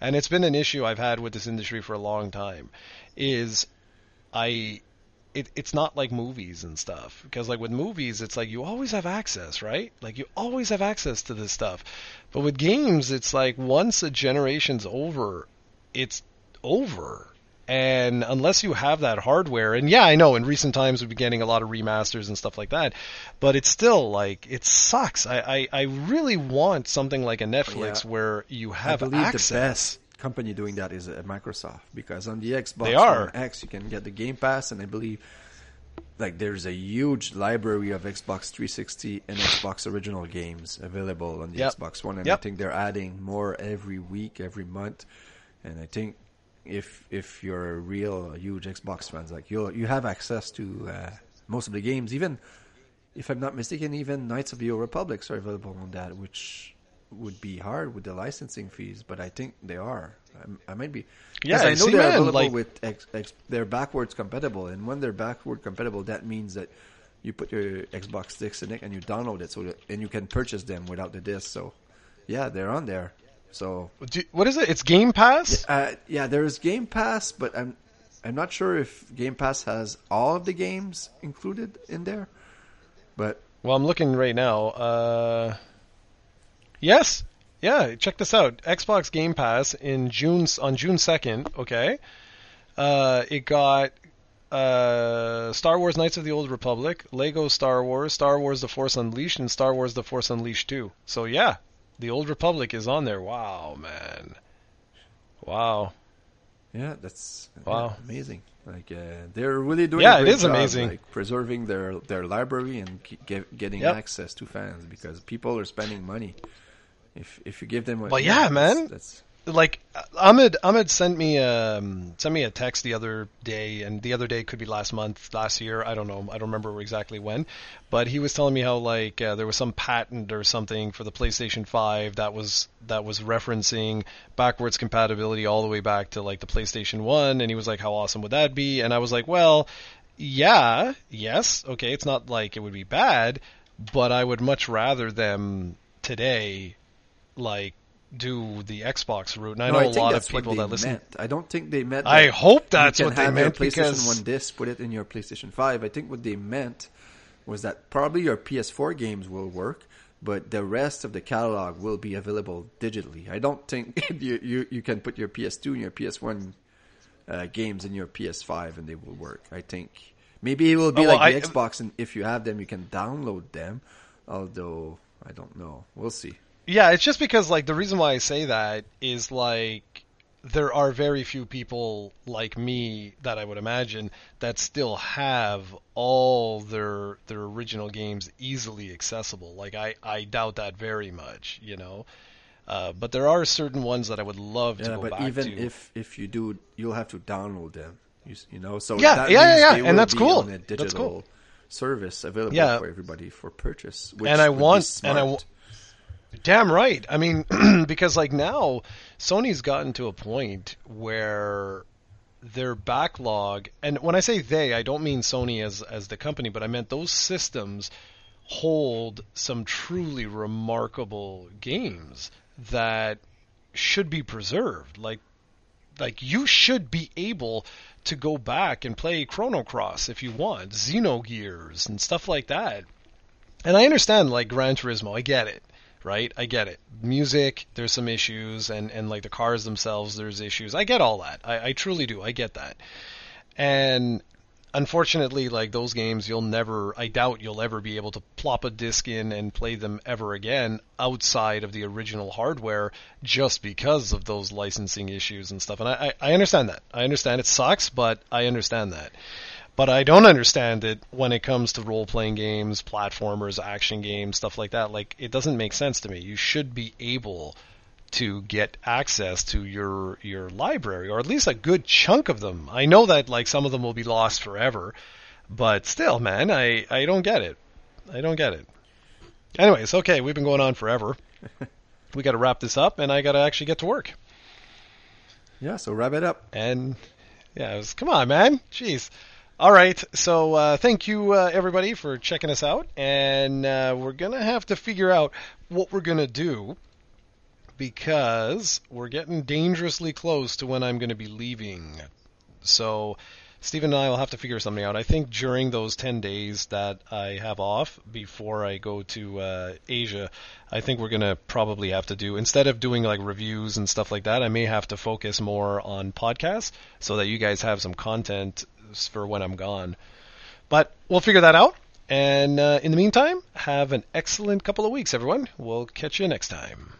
And it's been an issue I've had with this industry for a long time, is I, it, it's not like movies and stuff. Because like with movies, it's like you always have access, right? Like you always have access to this stuff. But with games, it's like once a generation's over, it's over. And unless you have that hardware, and yeah, I know in recent times we've been getting a lot of remasters and stuff like that, but it's still like, it sucks. I, I, I really want something like a Netflix yeah. where you have access. I believe access. The best company doing that is Microsoft, because on the Xbox One X you can get the Game Pass, and I believe like there's a huge library of Xbox three sixty and Xbox original games available on the yep. Xbox One, and yep. I think they're adding more every week, every month, and I think If if you're a real huge Xbox fans, like you you have access to uh, most of the games. Even if I'm not mistaken, even Knights of the Old Republic are available on that, which would be hard with the licensing fees. But I think they are. I, I might be. Yeah, I know see, they're man, available like... with X, X, they're backwards compatible, and when they're backward compatible, that means that you put your Xbox sticks in it and you download it, so that, and you can purchase them without the disc. So yeah, they're on there. So Do, what is it? It's Game Pass? Uh, yeah, there is Game Pass, but I'm I'm not sure if Game Pass has all of the games included in there. But well, I'm looking right now. Uh, yes, yeah. Check this out. Xbox Game Pass in June on June second. Okay, uh, it got uh, Star Wars: Knights of the Old Republic, Lego Star Wars, Star Wars: The Force Unleashed, and Star Wars: The Force Unleashed two. So yeah. The Old Republic is on there. Wow, man. Wow. Yeah, that's wow. yeah, amazing. Like uh, they're really doing yeah, a great it is job, amazing. Like preserving their, their library and get, getting yep. access to fans, because people are spending money. If if you give them, a, but yeah, yeah man. That's, that's... Like Ahmed Ahmed sent me um sent me a text the other day, and the other day could be last month, last year. I don't know. I don't remember exactly when. But he was telling me how like uh, there was some patent or something for the PlayStation five that was that was referencing backwards compatibility all the way back to like the PlayStation one, and he was like, how awesome would that be? And I was like, well, yeah, yes, okay, it's not like it would be bad, but I would much rather them today like do the Xbox route. And I no, know I a lot of people that listen. Meant. I don't think they meant. I hope that's what they meant. You can have your PlayStation one disc, put it in your PlayStation five. I think what they meant was that probably your P S four games will work, but the rest of the catalog will be available digitally. I don't think you, you, you can put your P S two and your P S one uh, games in your P S five and they will work. I think maybe it will be oh, like well, the I, Xbox, and if you have them, you can download them. Although I don't know, we'll see. Yeah, it's just because like the reason why I say that is like there are very few people like me that I would imagine that still have all their their original games easily accessible. Like I, I doubt that very much, you know. Uh, but there are certain ones that I would love yeah, to go back to. Yeah, but even if if you do, you'll have to download them. You, you know, so yeah, that yeah, yeah, yeah. And that's cool. On a digital that's cool. Service available yeah. for everybody for purchase. Which and I want and I want. Damn right. I mean, because like now, Sony's gotten to a point where their backlog, and when I say they, I don't mean Sony as as the company, but I meant those systems hold some truly remarkable games that should be preserved. Like, like you should be able to go back and play Chrono Cross if you want, Xenogears and stuff like that. And I understand like Gran Turismo, I get it. Right? I get it. Music, there's some issues, and, and like the cars themselves, there's issues. I get all that. I, I truly do. I get that. And unfortunately, like those games, you'll never, I doubt you'll ever be able to plop a disc in and play them ever again outside of the original hardware just because of those licensing issues and stuff. And I, I, I understand that. I understand it sucks, but I understand that. But I don't understand it when it comes to role-playing games, platformers, action games, stuff like that. Like, it doesn't make sense to me. You should be able to get access to your your library, or at least a good chunk of them. I know that, like, some of them will be lost forever. But still, man, I, I don't get it. I don't get it. Anyways, okay, we've been going on forever. We got to wrap this up, and I got to actually get to work. Yeah, so wrap it up. And, yeah, it was, come on, man. Jeez. All right, so uh, thank you, uh, everybody, for checking us out. And uh, we're going to have to figure out what we're going to do because we're getting dangerously close to when I'm going to be leaving. So Stephen and I will have to figure something out. I think during those ten days that I have off before I go to uh, Asia, I think we're going to probably have to do, instead of doing like reviews and stuff like that, I may have to focus more on podcasts so that you guys have some content for when I'm gone. But we'll figure that out. And uh, in the meantime, have an excellent couple of weeks, everyone. We'll catch you next time.